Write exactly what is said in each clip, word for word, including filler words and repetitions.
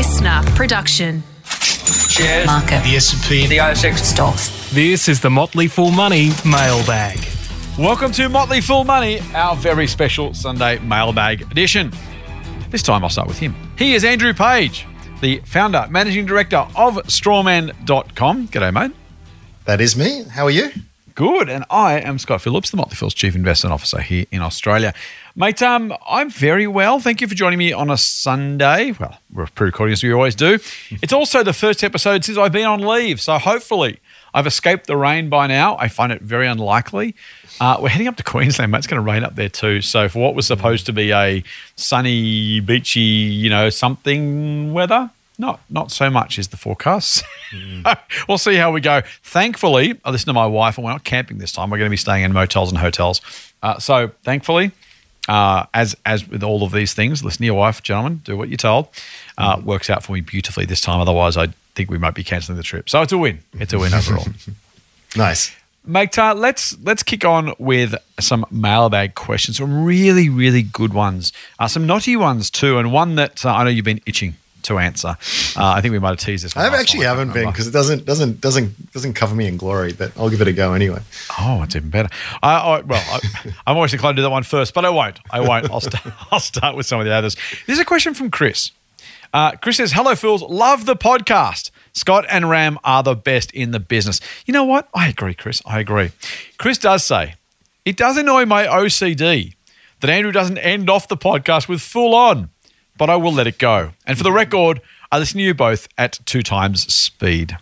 listener production. Shares. Market. The S and P. The I S X. Stocks. This is the Motley Fool Money Mailbag. Welcome to Motley Fool Money, our very special Sunday Mailbag edition. This time I'll start with him. He is Andrew Page, the founder, managing director of strawman dot com. G'day, mate. That is me. How are you? Good. And I am Scott Phillips, the Motley Fool's Chief Investment Officer here in Australia. Mate, um, I'm very well. Thank you for joining me on a Sunday. Well, we're pre-recording as we always do. It's also the first episode since I've been on leave, so hopefully I've escaped the rain by now. I find it very unlikely. Uh, we're heading up to Queensland, mate. It's going to rain up there too. So for what was supposed to be a sunny, beachy, you know, something weather, not not so much is the forecast. Mm. We'll see how we go. Thankfully, I listen to my wife, and we're not camping this time. We're going to be staying in motels and hotels. Uh, so thankfully, uh, as as with all of these things, listen to your wife, gentlemen. Do what you're told. Uh, mm. Works out for me beautifully this time. Otherwise, I think we might be cancelling the trip. So it's a win. It's a win overall. Nice. Mate, uh, let's let's kick on with some mailbag questions. Some really, really good ones. Uh, some naughty ones too, and one that uh, I know you've been itching to answer. Uh, I think we might have teased this one. I actually time, haven't I been because it doesn't doesn't doesn't doesn't cover me in glory, but I'll give it a go anyway. Oh, it's even better. I, I well, I, I'm always inclined to do that one first, but I won't. I won't. I'll start. I'll start with some of the others. This is a question from Chris. Uh, Chris says, "Hello, fools. Love the podcast. Scott and Ram are the best in the business." You know what? I agree, Chris. I agree. Chris does say, "It does annoy my O C D that Andrew doesn't end off the podcast with full on, but I will let it go. And for the record, I listen to you both at two times speed."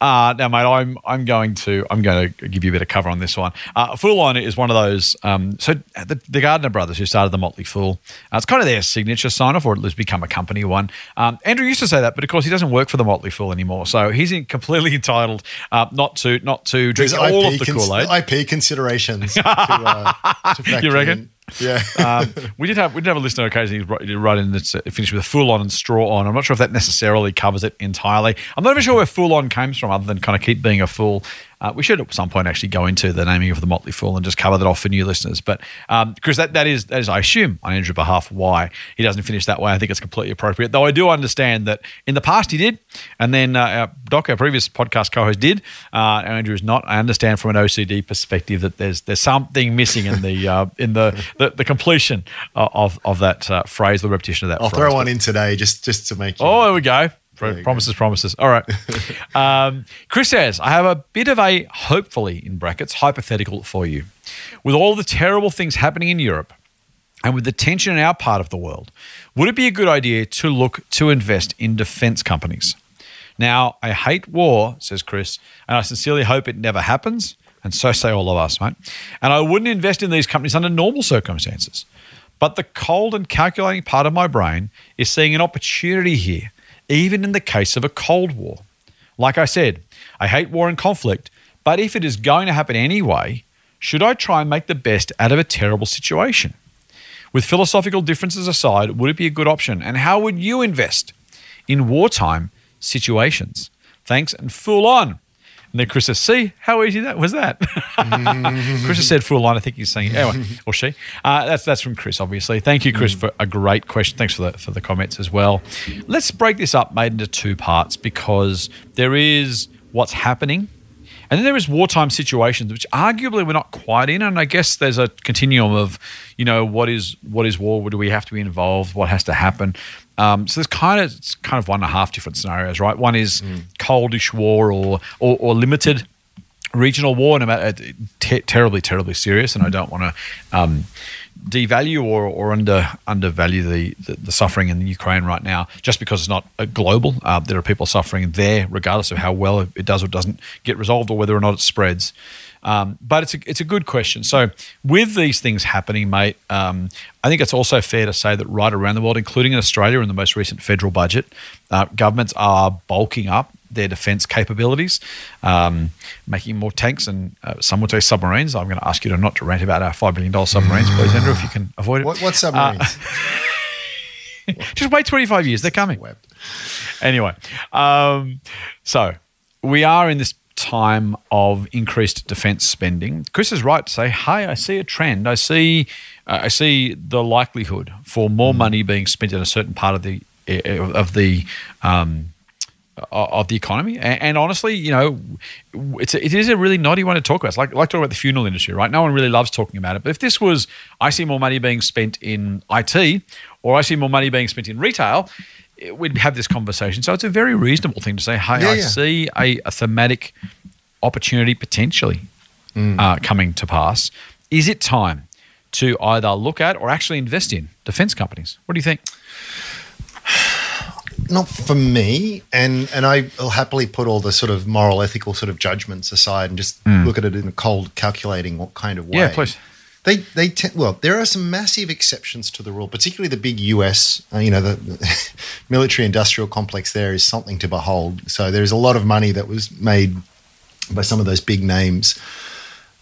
Uh, now, mate, I'm I'm going to I'm going to give you a bit of cover on this one. Uh, Fool on is one of those. Um, so the, the Gardner brothers who started the Motley Fool, uh, it's kind of their signature sign off, or it's become a company one. Um, Andrew used to say that, but of course he doesn't work for the Motley Fool anymore, so he's in, completely entitled uh, not to not to drink There's all I P of the cons- Kool-Aid. I P considerations. to, uh, to you reckon? In. Yeah, um, we did have we did have a listener occasionally write in that uh, finished with a Fool on and straw on. I'm not sure if that necessarily covers it entirely. I'm not even sure where Fool on comes from, other than kind of keep being a fool. Uh, we should at some point actually go into the naming of the Motley Fool and just cover that off for new listeners. But um, Chris, that that is that is I assume on Andrew's behalf why he doesn't finish that way. I think it's completely appropriate, though I do understand that in the past he did, and then uh, our Doc, our previous podcast co-host, did. Uh, Andrew is not. I understand from an O C D perspective that there's there's something missing in the uh, in the, the the completion of of that uh, phrase, the repetition of that. I'll phrase. Throw one in today just just to make. You oh, there we go. Promises, promises. All right. Um, Chris says, "I have a bit of a, hopefully, in brackets, hypothetical for you. With all the terrible things happening in Europe and with the tension in our part of the world, would it be a good idea to look to invest in defence companies? Now, I hate war," says Chris, "and I sincerely hope it never happens." And so say all of us, mate. "And I wouldn't invest in these companies under normal circumstances. But the cold and calculating part of my brain is seeing an opportunity here, even in the case of a Cold War. Like I said, I hate war and conflict, but if it is going to happen anyway, should I try and make the best out of a terrible situation? With philosophical differences aside, would it be a good option? And how would you invest in wartime situations? Thanks and Fool on." And then Chris says, "See, how easy that was that?" Chris has said "Fool on," I think he's saying it. Anyway, or she. Uh, that's that's from Chris, obviously. Thank you, Chris, for a great question. Thanks for the, for the comments as well. Let's break this up, mate, into two parts, because there is what's happening and then there is wartime situations, which arguably we're not quite in. And I guess there's a continuum of, you know, what is what is war? Do we have to be involved? What has to happen? Um, so there's kind of it's kind of one and a half different scenarios, right? One is mm. coldish war or, or or limited regional war, no matter ter- terribly, terribly serious. And I don't want to um, devalue or, or under undervalue the, the, the suffering in Ukraine right now, just because it's not a global. Uh, there are people suffering there, regardless of how well it does or doesn't get resolved, or whether or not it spreads. Um, but it's a, it's a good question. So with these things happening, mate, um, I think it's also fair to say that right around the world, including in Australia in the most recent federal budget, uh, governments are bulking up their defence capabilities, um, making more tanks and uh, some would say submarines. I'm going to ask you to not to rant about our five billion dollars submarines, please, Andrew, if you can avoid it. What, what submarines? Uh, just wait twenty-five years. They're coming. Anyway, um, so we are in this time of increased defence spending. Chris is right to say, "Hey, I see a trend. I see, uh, I see the likelihood for more money being spent in a certain part of the of the um, of the economy. And, and honestly, you know, it's a, it is a really naughty one to talk about. It's like like talking about the funeral industry, right? No one really loves talking about it. But if this was, I see more money being spent in I T, or I see more money being spent in retail, we'd have this conversation. So it's a very reasonable thing to say, hey, yeah, I yeah. see a, a thematic opportunity potentially mm. uh, coming to pass. Is it time to either look at or actually invest in defence companies? What do you think? Not for me, and and I will happily put all the sort of moral, ethical sort of judgments aside and just mm. look at it in a cold, calculating what kind of way. Yeah, please. They they te- well, there are some massive exceptions to the rule, particularly the big U S. Uh, you know, the, the military-industrial complex there is something to behold. So there is a lot of money that was made by some of those big names,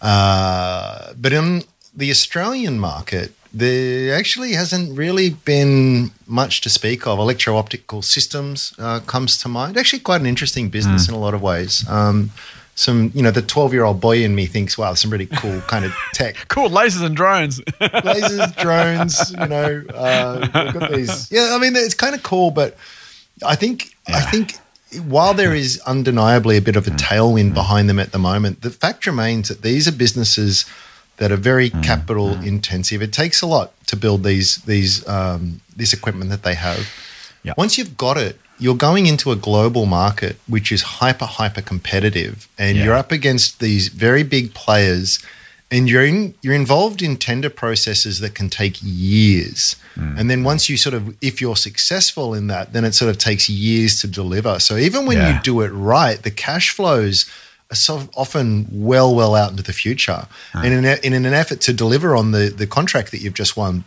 uh, but in the Australian market, there actually hasn't really been much to speak of. Electro-optical systems uh, comes to mind. Actually, quite an interesting business mm. in a lot of ways. Um, some, you know, the twelve-year-old boy in me thinks, wow, some really cool kind of tech. Cool, lasers and drones. Lasers, drones, you know, uh, we've got these. Yeah, I mean, it's kind of cool, but I think, yeah. I think while there is undeniably a bit of a tailwind mm. behind them at the moment, the fact remains that these are businesses that are very mm, capital mm. intensive. It takes a lot to build these these um, this equipment that they have. Yep. Once you've got it, you're going into a global market which is hyper, hyper competitive, and yeah. you're up against these very big players, and you're in, you're involved in tender processes that can take years. Mm. And then once you sort of, if you're successful in that, then it sort of takes years to deliver. So even when yeah. you do it right, the cash flows are so often well, well out into the future. Right. And in, a, in an effort to deliver on the, the contract that you've just won,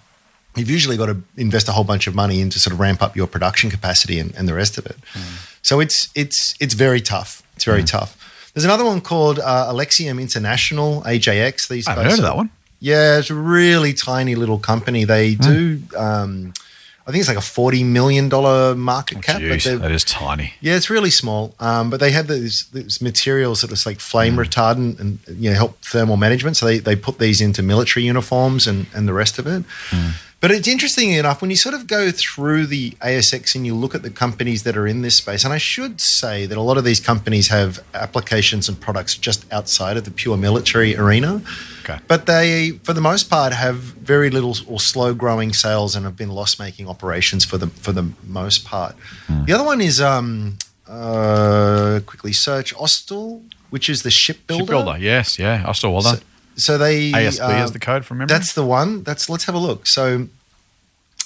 you've usually got to invest a whole bunch of money in to sort of ramp up your production capacity and, and the rest of it. Mm. So it's it's it's very tough. It's very mm. tough. There's another one called uh, Alexium International, A J X. These I haven't heard of that one. Yeah, it's a really tiny little company. They mm. do um, – I think it's like a forty million dollars market cap. Oh, geez, but that is tiny. Yeah, it's really small. Um, but they had these, these materials that was like flame mm. retardant and, you know, help thermal management. So they, they put these into military uniforms and, and the rest of it. Mm. But it's interesting enough, when you sort of go through the A S X and you look at the companies that are in this space, and I should say that a lot of these companies have applications and products just outside of the pure military arena. Okay. But they, for the most part, have very little or slow-growing sales and have been loss-making operations for the for the most part. Mm. The other one is, um, uh, quickly search, Austal, which is the shipbuilder. Shipbuilder, yes, yeah, Austal, well done. So, so they A S B uh, is the code from memory. That's the one. That's let's have a look. So,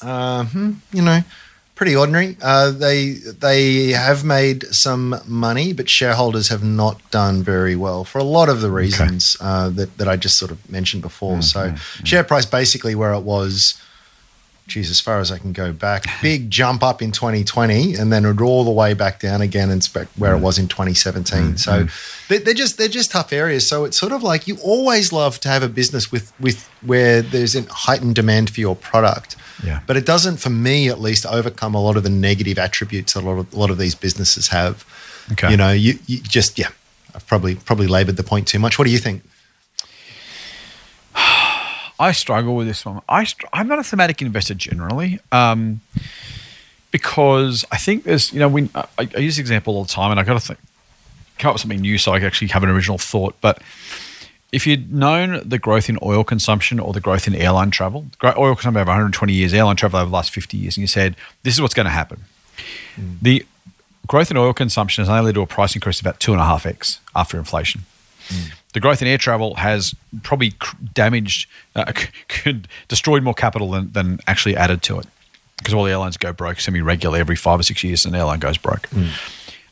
uh, hmm, you know, pretty ordinary. Uh, they they have made some money, but shareholders have not done very well for a lot of the reasons okay. uh, that that I just sort of mentioned before. Mm-hmm, so, mm-hmm. share price basically where it was. Geez, as far as I can go back, big jump up in twenty twenty, and then all the way back down again, and back where it was in twenty seventeen. Mm-hmm. So they're just they're just tough areas. So it's sort of like you always love to have a business with with where there's a heightened demand for your product, yeah. but it doesn't, for me at least, overcome a lot of the negative attributes that a lot of, a lot of these businesses have. Okay, you know, you, you just yeah, I've probably probably laboured the point too much. What do you think? I struggle with this one. I str- I'm not a thematic investor generally um, because I think there's, you know, when, I, I use this example all the time, and I've got to think, come up with something new so I can actually have an original thought. But if you'd known the growth in oil consumption or the growth in airline travel, oil consumption over one hundred twenty years, airline travel over the last fifty years, and you said, this is what's going to happen. Mm. The growth in oil consumption has only led to a price increase of about two and a half X after inflation. Mm. The growth in air travel has probably damaged, uh, destroyed more capital than, than actually added to it, because all the airlines go broke semi-regularly. Every five or six years an airline goes broke. Mm.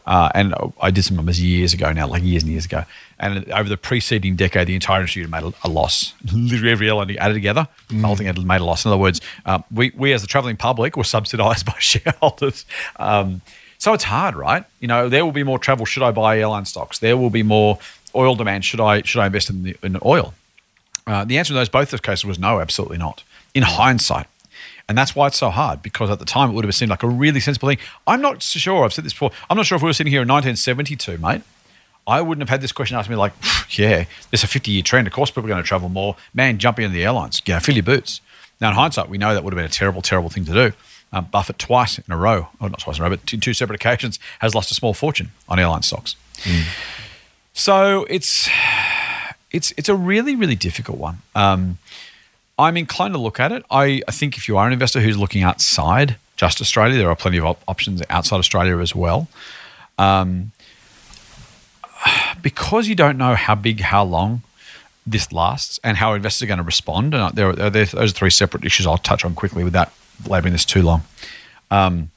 Uh, and I did some numbers years ago now, like years and years ago. And over the preceding decade, the entire industry had made a, a loss. Literally every airline added together, mm. the whole thing had made a loss. In other words, um, we, we as the traveling public were subsidised by shareholders. Um, so it's hard, right? You know, there will be more travel should I buy airline stocks. There will be more oil demand, should I should I invest in the, in oil? Uh, the answer in those both those cases was no, absolutely not, in hindsight. And that's why it's so hard, because at the time it would have seemed like a really sensible thing. I'm not sure, I've said this before, I'm not sure if we were sitting here in nineteen seventy-two, mate, I wouldn't have had this question asked me like, yeah, there's a fifty-year trend. Of course people are going to travel more. Man, jump into the airlines. You know, fill your boots. Now, in hindsight, we know that would have been a terrible, terrible thing to do. Um, Buffett twice in a row, or not twice in a row, but two, two separate occasions, has lost a small fortune on airline stocks. Mm. So it's it's it's a really, really difficult one. Um, I'm inclined to look at it. I, I think if you are an investor who's looking outside just Australia, there are plenty of op- options outside Australia as well. Um, because you don't know how big, how long this lasts and how investors are going to respond. And there are, there are those three separate issues I'll touch on quickly without labouring this too long. Um,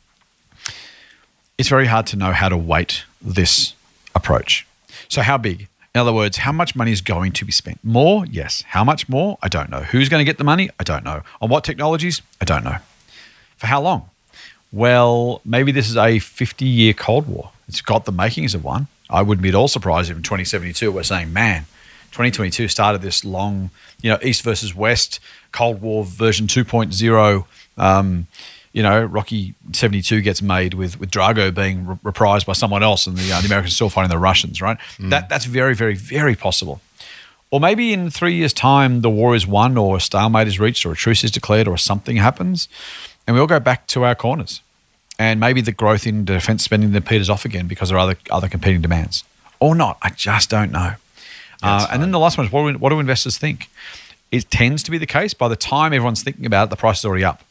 it's very hard to know how to weight this approach. So how big? In other words, how much money is going to be spent? More? Yes. How much more? I don't know. Who's going to get the money? I don't know. On what technologies? I don't know. For how long? Well, maybe this is a fifty-year Cold War. It's got the makings of one. I wouldn't be at all surprised if in twenty seventy-two we're saying, man, twenty twenty-two started this long, you know, East versus West, Cold War version two point oh, um, you know, Rocky seventy-two gets made with with Drago being re- reprised by someone else and the, uh, the Americans still fighting the Russians, right? Mm. That That's very, very, very possible. Or maybe in three years' time, the war is won or a stalemate is reached or a truce is declared or something happens and we all go back to our corners. And maybe the growth in defence spending then peters off again because there are other, other competing demands. Or not. I just don't know. Uh, and then the last one is what do, what do investors think? It tends to be the case. By the time everyone's thinking about it, the price is already up.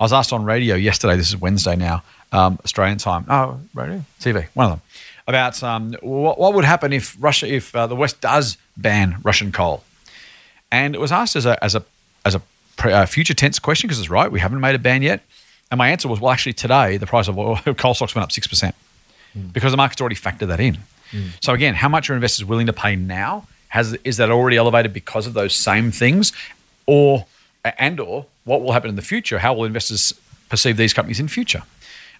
I was asked on radio yesterday, this is Wednesday now, um, Australian time. Oh, radio? T V, one of them. About um, what, what would happen if Russia, if uh, the West does ban Russian coal? And it was asked as a as a, as a pre, uh, future tense question because it's right. We haven't made a ban yet. And my answer was, well, actually today, the price of oil, coal stocks went up six percent mm. because the market's already factored that in. Mm. So again, how much are investors willing to pay now? Has is that already elevated because of those same things, or and or what will happen in the future? How will investors perceive these companies in future?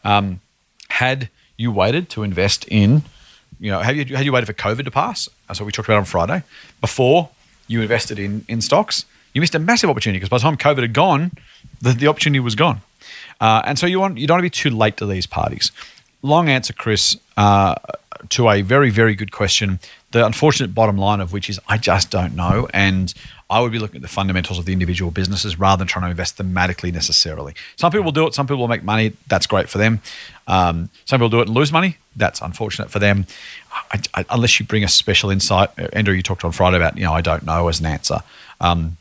Um, had you waited to invest in, you know, have you had you waited for COVID to pass? That's what we talked about on Friday. Before you invested in in stocks, you missed a massive opportunity because by the time COVID had gone, the, the opportunity was gone. Uh, and so you want you don't want to be too late to these parties. Long answer, Chris. Uh, to a very, very good question, the unfortunate bottom line of which is I just don't know, and I would be looking at the fundamentals of the individual businesses rather than trying to invest thematically necessarily. Some people will do it. Some people will make money. That's great for them. Um, some people do it and lose money. That's unfortunate for them. I, I, unless you bring a special insight. Andrew, you talked on Friday about, you know, I don't know as an answer. Um,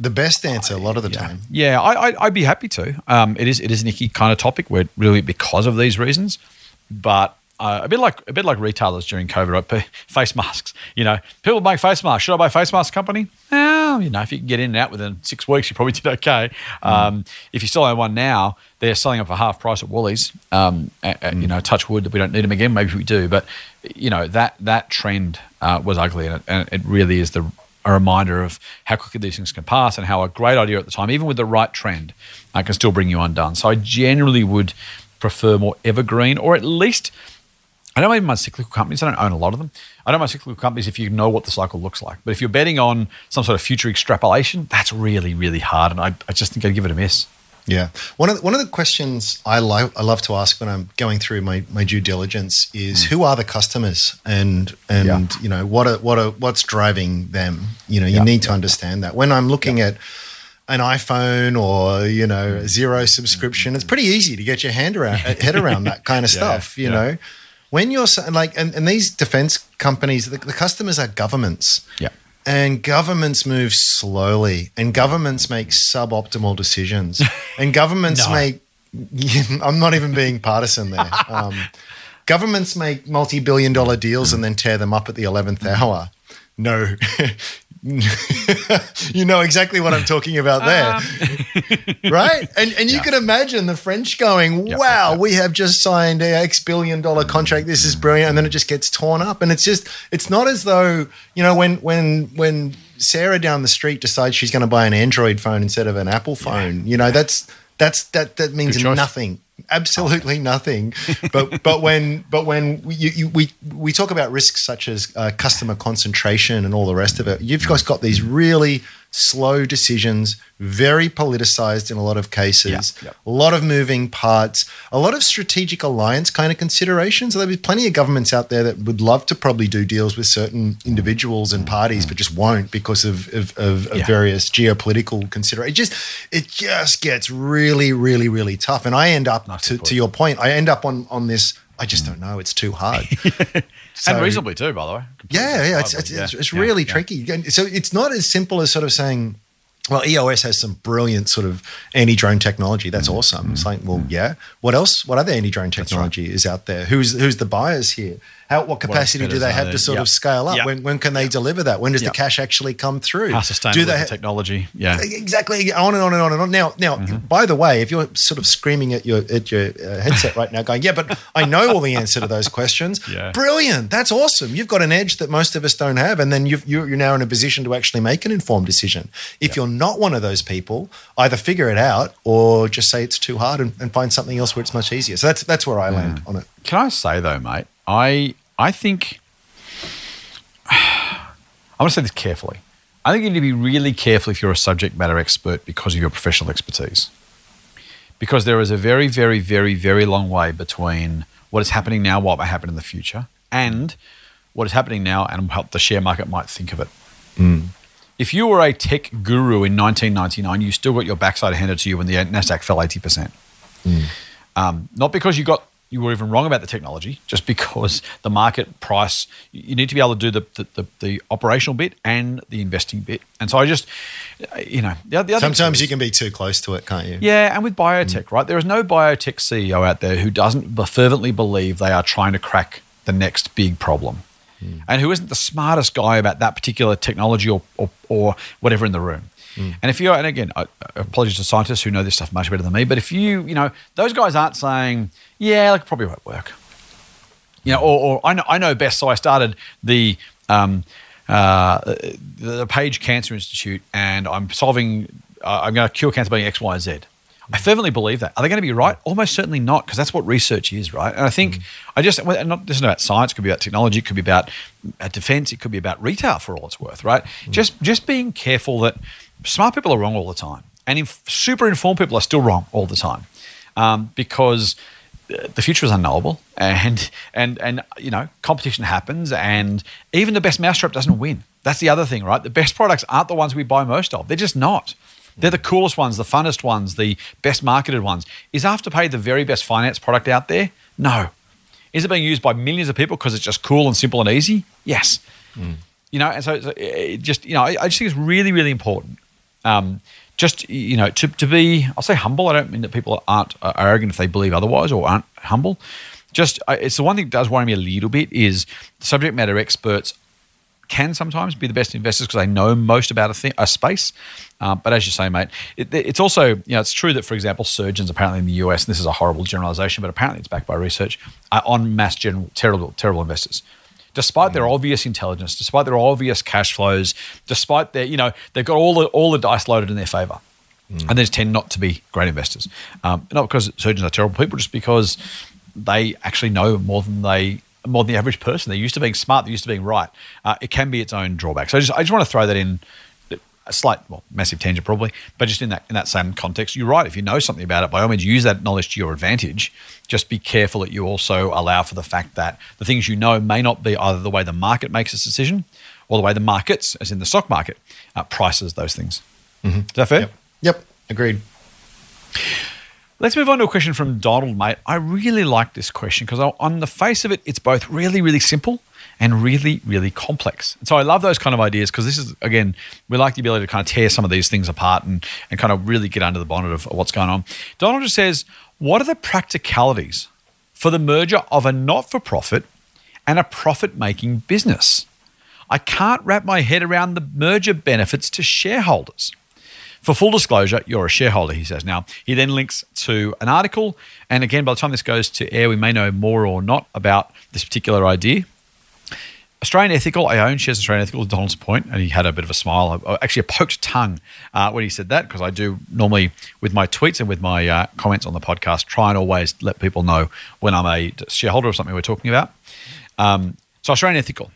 the best answer I, a lot of the yeah, time. Yeah, I, I, I'd be happy to. Um, it is it is an icky kind of topic where really because of these reasons, but Uh, a bit like a bit like retailers during COVID, right? P- face masks. You know, people buy face masks. Should I buy a face mask company? Well, you know, if you can get in and out within six weeks, you probably did okay. Um, mm. If you still own one now, they're selling them for half price at Woolies. Um, and, mm. You know, touch wood that we don't need them again. Maybe we do, but you know that that trend uh, was ugly, and it, and it really is the a reminder of how quickly these things can pass and how a great idea at the time, even with the right trend, uh, can still bring you undone. So I generally would prefer more evergreen, or at least. I don't even mind cyclical companies. I don't own a lot of them. I don't mind cyclical companies if you know what the cycle looks like. But if you're betting on some sort of future extrapolation, that's really, really hard. And I, I just think I'd give it a miss. Yeah. One of the, one of the questions I, lo- I love to ask when I'm going through my, my due diligence is mm. who are the customers and and yeah. you know what are, what are, what's driving them. You know, you yeah. need to yeah. understand that. When I'm looking yeah. at an iPhone or, you know, a Xero subscription, mm-hmm. it's pretty easy to get your hand around, head around that kind of yeah. stuff. You yeah. know. When you're like, and, and these defense companies, the, the customers are governments. Yeah. And governments move slowly, and governments make suboptimal decisions. And governments no. make, I'm not even being partisan there. Um, governments make multi billion dollar deals and then tear them up at the eleventh hour. No. You know exactly what I'm talking about there, um. right? And and you yeah. can imagine the French going, yep, wow, yep. we have just signed a X billion dollar contract. This is brilliant. And then it just gets torn up. And it's just, it's not as though, you know, when when when Sarah down the street decides she's going to buy an Android phone instead of an Apple phone, yeah. you know, yeah. that's that's that that means nothing. Absolutely nothing, but but when but when we, you, we we talk about risks such as uh, customer concentration and all the rest of it, you've just got these really slow decisions, very politicized in a lot of cases, yeah, yeah. a lot of moving parts, a lot of strategic alliance kind of considerations. So there'll be plenty of governments out there that would love to probably do deals with certain individuals and parties, but just won't because of, of, of, of yeah. various geopolitical considerations. It just, it just gets really, really, really tough. And I end up, nice to, to your point, I end up on, on this, I just don't know. It's too hard. So, and reasonably too, by the way. Completely yeah, yeah, it's, it's, yeah. it's, it's really yeah, tricky. Yeah. So it's not as simple as sort of saying, well, E O S has some brilliant sort of anti-drone technology. That's mm. awesome. Mm. It's like, well, mm. yeah. What else? What other anti-drone technology right. is out there? Who's who's the buyers here? How, what capacity what do they have to sort yep. of scale up? Yep. When when can they yep. deliver that? When does yep. the cash actually come through? How sustainable do they have, the technology? Yeah, exactly. On and on and on and on. Now, now, mm-hmm. by the way, if you're sort of screaming at your at your uh, headset right now, going, "Yeah, but I know all the answer to those questions." Yeah. Brilliant, that's awesome. You've got an edge that most of us don't have, and then you've, you're now in a position to actually make an informed decision. If yep. you're not one of those people, either figure it out or just say it's too hard and, and find something else where it's much easier. So that's that's where I mm. land on it. Can I say though, mate? I I think I want to say this carefully. I think you need to be really careful if you're a subject matter expert because of your professional expertise, because there is a very, very, very, very long way between what is happening now, what might happen in the future, and what is happening now and what the share market might think of it. Mm. If you were a tech guru in nineteen ninety-nine, you still got your backside handed to you when the Nasdaq fell eighty percent. Mm. Um, not because you got you were even wrong about the technology, just because the market price, you need to be able to do the the, the, the operational bit and the investing bit. And so I just, you know. The, the other Sometimes you can be too close to it, can't you? Yeah, and with biotech, mm. right? There is no biotech C E O out there who doesn't fervently believe they are trying to crack the next big problem mm. and who isn't the smartest guy about that particular technology or or, or whatever in the room. Mm. And if you're, and again, apologies to scientists who know this stuff much better than me, but if you, you know, those guys aren't saying, yeah, like probably won't work. You know, or, or I know I know best, so I started the um, uh, the Page Cancer Institute and I'm solving, uh, I'm going to cure cancer by X, Y, Z. I fervently believe that. Are they going to be right? Almost certainly not, because that's what research is, right? And I think mm. I just, well, not this is about science, it could be about technology, it could be about defense, it could be about retail for all it's worth, right? Mm. Just just being careful that smart people are wrong all the time, and inf- super informed people are still wrong all the time, um, because the future is unknowable, and and and you know competition happens, and even the best mousetrap doesn't win. That's the other thing, right? The best products aren't the ones we buy most of; they're just not. They're the coolest ones, the funnest ones, the best marketed ones. Is Afterpay the very best finance product out there? No. Is it being used by millions of people because it's just cool and simple and easy? Yes. Mm. You know, and so it just you know, I just think it's really, really important. Um, just, you know, to, to be, I'll say humble. I don't mean that people aren't arrogant if they believe otherwise or aren't humble. Just, it's the one thing that does worry me a little bit is subject matter experts can sometimes be the best investors because they know most about a, thing, a space. Um, but as you say, mate, it, it's also, you know, it's true that, for example, surgeons apparently in the U S, and this is a horrible generalization, but apparently it's backed by research, are en masse general, terrible, terrible investors. Despite their obvious intelligence, despite their obvious cash flows, despite their, you know, they've got all the all the dice loaded in their favour, mm. and they just tend not to be great investors. Um, not because surgeons are terrible people, just because they actually know more than they more than the average person. They're used to being smart. They're used to being right. Uh, it can be its own drawback. So I just I just want to throw that in. A slight, well, massive tangent probably, but just in that in that same context, you're right. If you know something about it, by all means, use that knowledge to your advantage. Just be careful that you also allow for the fact that the things you know may not be either the way the market makes its decision or the way the markets, as in the stock market, uh, prices those things. Mm-hmm. Is that fair? Yep. Yep. Agreed. Let's move on to a question from Donald, mate. I really like this question because on the face of it, it's both really, really simple and really, really complex. And so I love those kind of ideas because this is, again, we like the ability to kind of tear some of these things apart and, and kind of really get under the bonnet of what's going on. Donald just says, what are the practicalities for the merger of a not-for-profit and a profit-making business? I can't wrap my head around the merger benefits to shareholders. For full disclosure, you're a shareholder, he says. Now, he then links to an article. And again, by the time this goes to air, we may know more or not about this particular idea. Australian Ethical, I own shares Australian Ethical, Donald's point, and he had a bit of a smile, actually a poked tongue uh, when he said that, because I do normally with my tweets and with my uh, comments on the podcast try and always let people know when I'm a shareholder of something we're talking about. Um, so Australian Ethical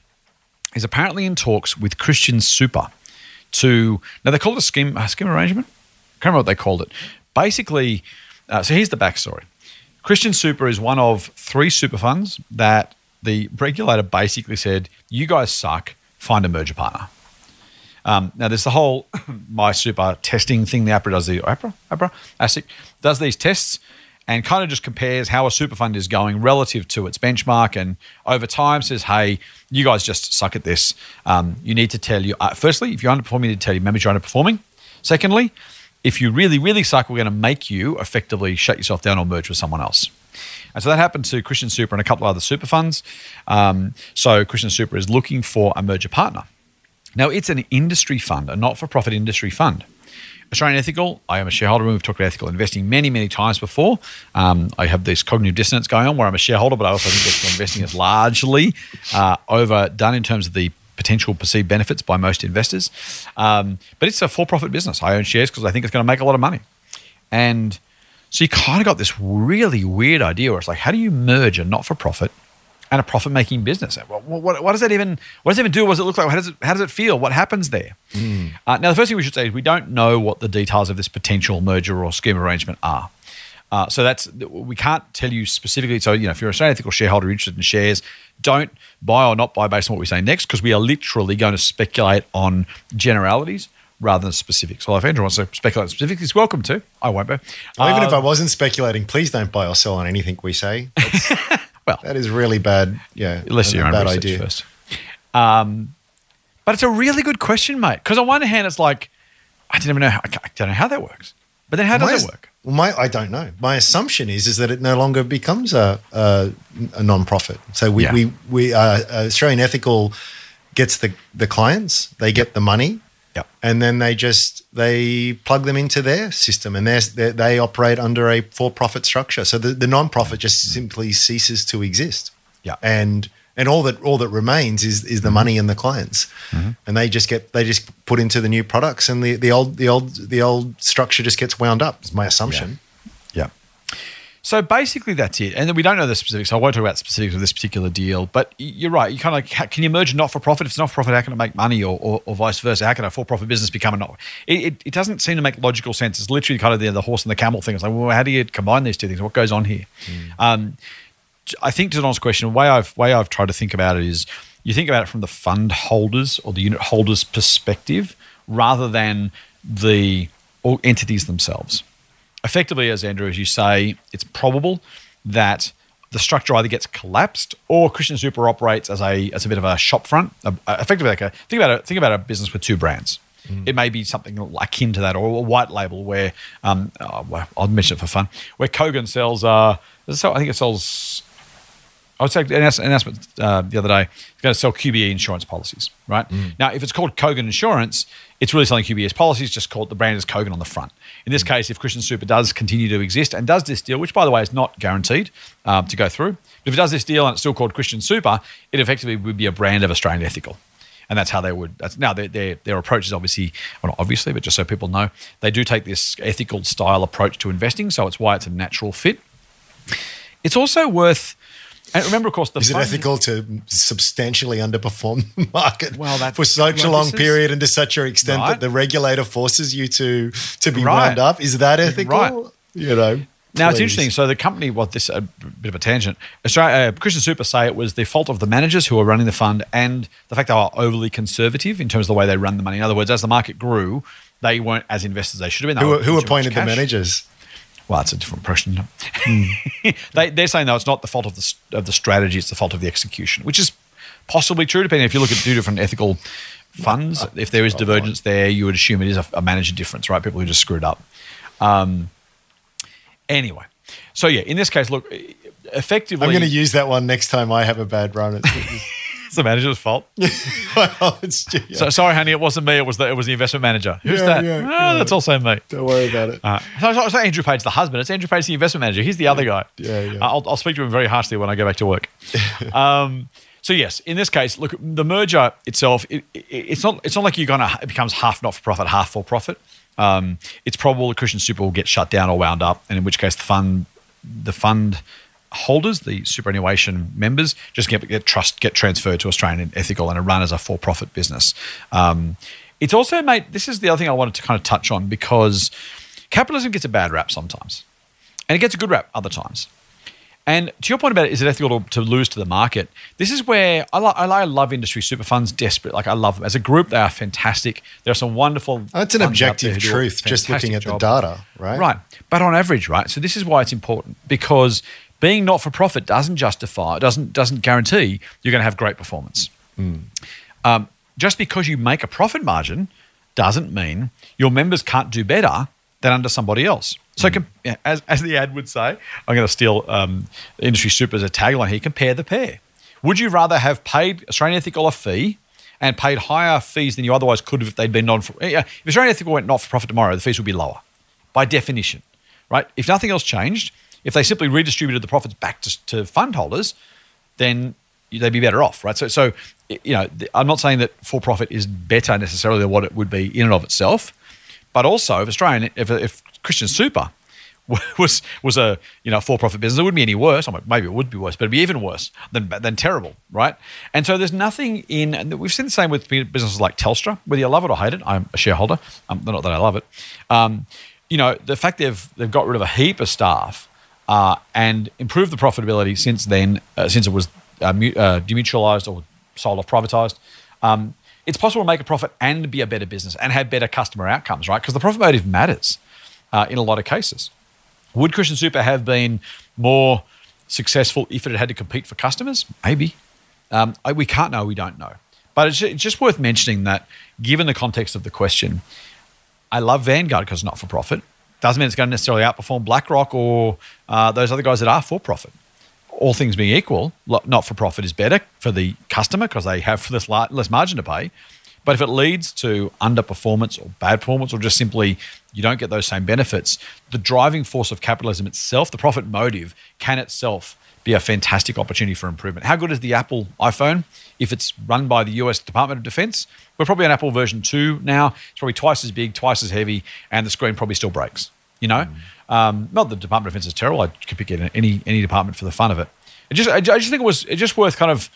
is apparently in talks with Christian Super to, now they call it a scheme, a scheme arrangement. I can't remember what they called it. Basically, uh, so here's the backstory. Christian Super is one of three super funds that the regulator basically said, you guys suck, find a merger partner. Um, now, there's the whole MySuper testing thing the APRA does, the APRA, APRA, ASIC, does these tests and kind of just compares how a super fund is going relative to its benchmark, and over time says, hey, you guys just suck at this. Um, you need to tell you, uh, firstly, if you're underperforming, you need to tell your members you're underperforming. Secondly, if you really, really suck, we're going to make you effectively shut yourself down or merge with someone else. And so that happened to Christian Super and a couple of other super funds. Um, so Christian Super is looking for a merger partner. Now, it's an industry fund, a not-for-profit industry fund. Australian Ethical, I am a shareholder. We've talked about ethical investing many, many times before. Um, I have this cognitive dissonance going on where I'm a shareholder, but I also think ethical investing is largely uh, overdone in terms of the potential perceived benefits by most investors. Um, but it's a for-profit business. I own shares because I think it's going to make a lot of money. And so you kind of got this really weird idea where it's like, how do you merge a not-for-profit and a profit-making business? What, what, what does that even? What does it even do? What does it look like? How does it? How does it feel? What happens there? Mm. Uh, now, the first thing we should say is we don't know what the details of this potential merger or scheme arrangement are. Uh, so that's we can't tell you specifically. So you know, if you're an Australian Ethical shareholder interested in shares, don't buy or not buy based on what we say next, because we are literally going to speculate on generalities rather than specifics. Well, if Andrew wants to speculate specifics, he's welcome to. I won't be. Well, even um, if I wasn't speculating, please don't buy or sell on anything we say. Well, that is really bad. Yeah, unless you're on bad research idea first. Um, but it's a really good question, mate. Because on one hand, it's like I don't even know. How, I don't know how that works. But then, how does my, it work? Well, my I don't know. My assumption is is that it no longer becomes a a, a non-profit. So we yeah. we we uh, Australian Ethical gets the the clients. They get the money. Yep. And then they just they plug them into their system, and they they operate under a for-profit structure. So the, the non-profit just simply ceases to exist. Yeah. And and all that all that remains is is the money and the clients, mm-hmm. and they just get they just put into the new products, and the, the old the old the old structure just gets wound up. It's my assumption. Yeah. yeah. So basically, that's it. And then we don't know the specifics. So I won't talk about specifics of this particular deal, but you're right. You kind of like, can you merge a not-for-profit? If it's not-for-profit, how can it make money, or, or, or vice versa? How can a for-profit business become a not? It, it, it doesn't seem to make logical sense. It's literally kind of the, the horse and the camel thing. It's like, well, how do you combine these two things? What goes on here? Mm. Um, I think to Don's question, the way I've way I've tried to think about it is you think about it from the fund holders or the unit holders' perspective, rather than the or entities themselves. Effectively, as Andrew, as you say, it's probable that the structure either gets collapsed or Christian Super operates as a as a bit of a shopfront, effectively like a think about a, think about a business with two brands. Mm. It may be something akin to that, or a white label where um, oh, well, I'll mention it for fun, where Kogan sells. Uh, so I think it sells. I would say an announcement uh, the other day. It's going to sell Q B E insurance policies, right? Mm. Now, if it's called Kogan Insurance, it's really selling Q B E's policies, just called the brand is Kogan on the front. In this mm. case, if Christian Super does continue to exist and does this deal, which by the way is not guaranteed um, to go through, but if it does this deal and it's still called Christian Super, it effectively would be a brand of Australian Ethical. And that's how they would. That's, now, their, their, their approach is obviously, well, not obviously, but just so people know, they do take this ethical style approach to investing. So it's why it's a natural fit. It's also worth. And remember, of course, the is it ethical to substantially underperform the market well, that's, for such well, a long period is, and to such an extent right. that the regulator forces you to to be right. wound up? Is that ethical? Right. You know. Now please. It's interesting. So the company, what well, this a bit of a tangent. Australia, uh, Christian Super say it was the fault of the managers who were running the fund and the fact they were overly conservative in terms of the way they run the money. In other words, as the market grew, they weren't as invested as they should have been. They who who appointed the managers? Well, it's a different question. Mm. they, they're saying, though, it's not the fault of the of the strategy, it's the fault of the execution, which is possibly true, depending if you look at two different ethical funds. Uh, if there is divergence there, you would assume it is a, a manager difference, right? People who just screwed up. Um, anyway, so yeah, in this case, look, effectively- I'm going to use that one next time I have a bad run at It's the manager's fault. well, it's, yeah. So sorry, honey, it wasn't me. It was the it was the investment manager. Who's yeah, that? Yeah, oh, yeah. That's also me. Don't worry about it. Uh, so, so, so Andrew Page, the husband. It's Andrew Page, the investment manager. He's the yeah. other guy. Yeah, yeah. I'll, I'll speak to him very harshly when I go back to work. um, so yes, in this case, look, the merger itself. It, it, it's not. It's not like you're gonna. It becomes half not for profit, half for profit. Um, it's probable that Christian Super will get shut down or wound up, and in which case the fund, the fund. holders, the superannuation members, just get, get trust, get transferred to Australian Ethical and run as a for-profit business. Um, It's also, mate, this is the other thing I wanted to kind of touch on, because capitalism gets a bad rap sometimes and it gets a good rap other times. And to your point about it, is it ethical to, to lose to the market? This is where I, lo- I love industry super funds, desperate. Like I love them. As a group, they are fantastic. There are some wonderful oh, That's an objective truth, just looking at job. the data, right? Right. But on average, right? So this is why it's important, because being not-for-profit doesn't justify, doesn't doesn't guarantee you're going to have great performance. Mm. Um, just because you make a profit margin doesn't mean your members can't do better than under somebody else. So mm. as, as the ad would say, I'm going to steal um, Industry Super as a tagline here, compare the pair. Would you rather have paid Australian Ethical a fee and paid higher fees than you otherwise could have if they'd been non for If Australian Ethical went not-for-profit tomorrow, the fees would be lower by definition, right? If nothing else changed, if they simply redistributed the profits back to, to fund holders, then they'd be better off, right? So, so you know, I'm not saying that for-profit is better necessarily than what it would be in and of itself. But also, if Australian, if, if Christian Super was was a you know for-profit business, it wouldn't be any worse. I mean, maybe it would be worse, but it'd be even worse than than terrible, right? And so there's nothing in, and we've seen the same with businesses like Telstra. Whether you love it or hate it, I'm a shareholder. Um, not that I love it. Um, you know, the fact they've they've got rid of a heap of staff uh, and improved the profitability since then, uh, since it was uh, mu- uh, demutualized or sold off, privatized. Um, It's possible to make a profit and be a better business and have better customer outcomes, right? Because the profit motive matters uh, in a lot of cases. Would Christian Super have been more successful if it had to compete for customers? Maybe. Um, I, we can't know. We don't know. But it's, it's just worth mentioning that given the context of the question, I love Vanguard because it's not for profit. Doesn't mean it's going to necessarily outperform BlackRock or uh, those other guys that are for profit. All things being equal, not-for-profit is better for the customer because they have less, less margin to pay. But if it leads to underperformance or bad performance or just simply you don't get those same benefits, the driving force of capitalism itself, the profit motive, can itself be a fantastic opportunity for improvement. How good is the Apple iPhone? If it's run by the U S Department of Defense, we're probably on Apple version two now. It's probably twice as big, twice as heavy, and the screen probably still breaks. You know, mm. um, not the Department of Defense is terrible. I could pick it any any department for the fun of it. It just, I just think it was it's just worth kind of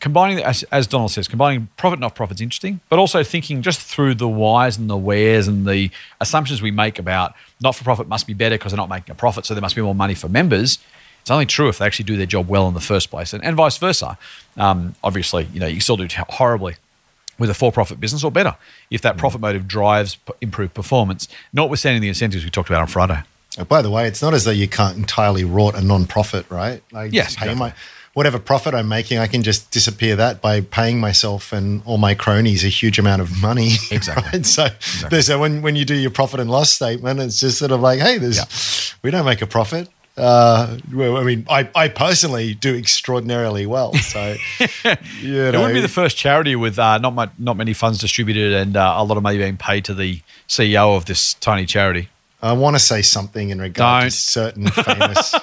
combining, as, as Donald says, combining profit not profit is interesting, but also thinking just through the whys and the wheres and the assumptions we make about not for profit must be better because they're not making a profit, so there must be more money for members. It's only true if they actually do their job well in the first place, and, and vice versa. Um, obviously, you know, you still do horribly with a for-profit business or better, if that profit motive drives p- improved performance, notwithstanding the incentives we talked about on Friday. And by the way, it's not as though you can't entirely rort a non-profit, right? Like yes, just pay exactly. my, whatever profit I'm making, I can just disappear that by paying myself and all my cronies a huge amount of money. Exactly. Right? So, exactly. so when, when you do your profit and loss statement, it's just sort of like, hey, there's yeah. we don't make a profit. Uh, well, I mean, I, I personally do extraordinarily well. So, you know. It wouldn't be the first charity with uh, not much, not many funds distributed and uh, a lot of money being paid to the C E O of this tiny charity. I want to say something in regard Don't. to certain famous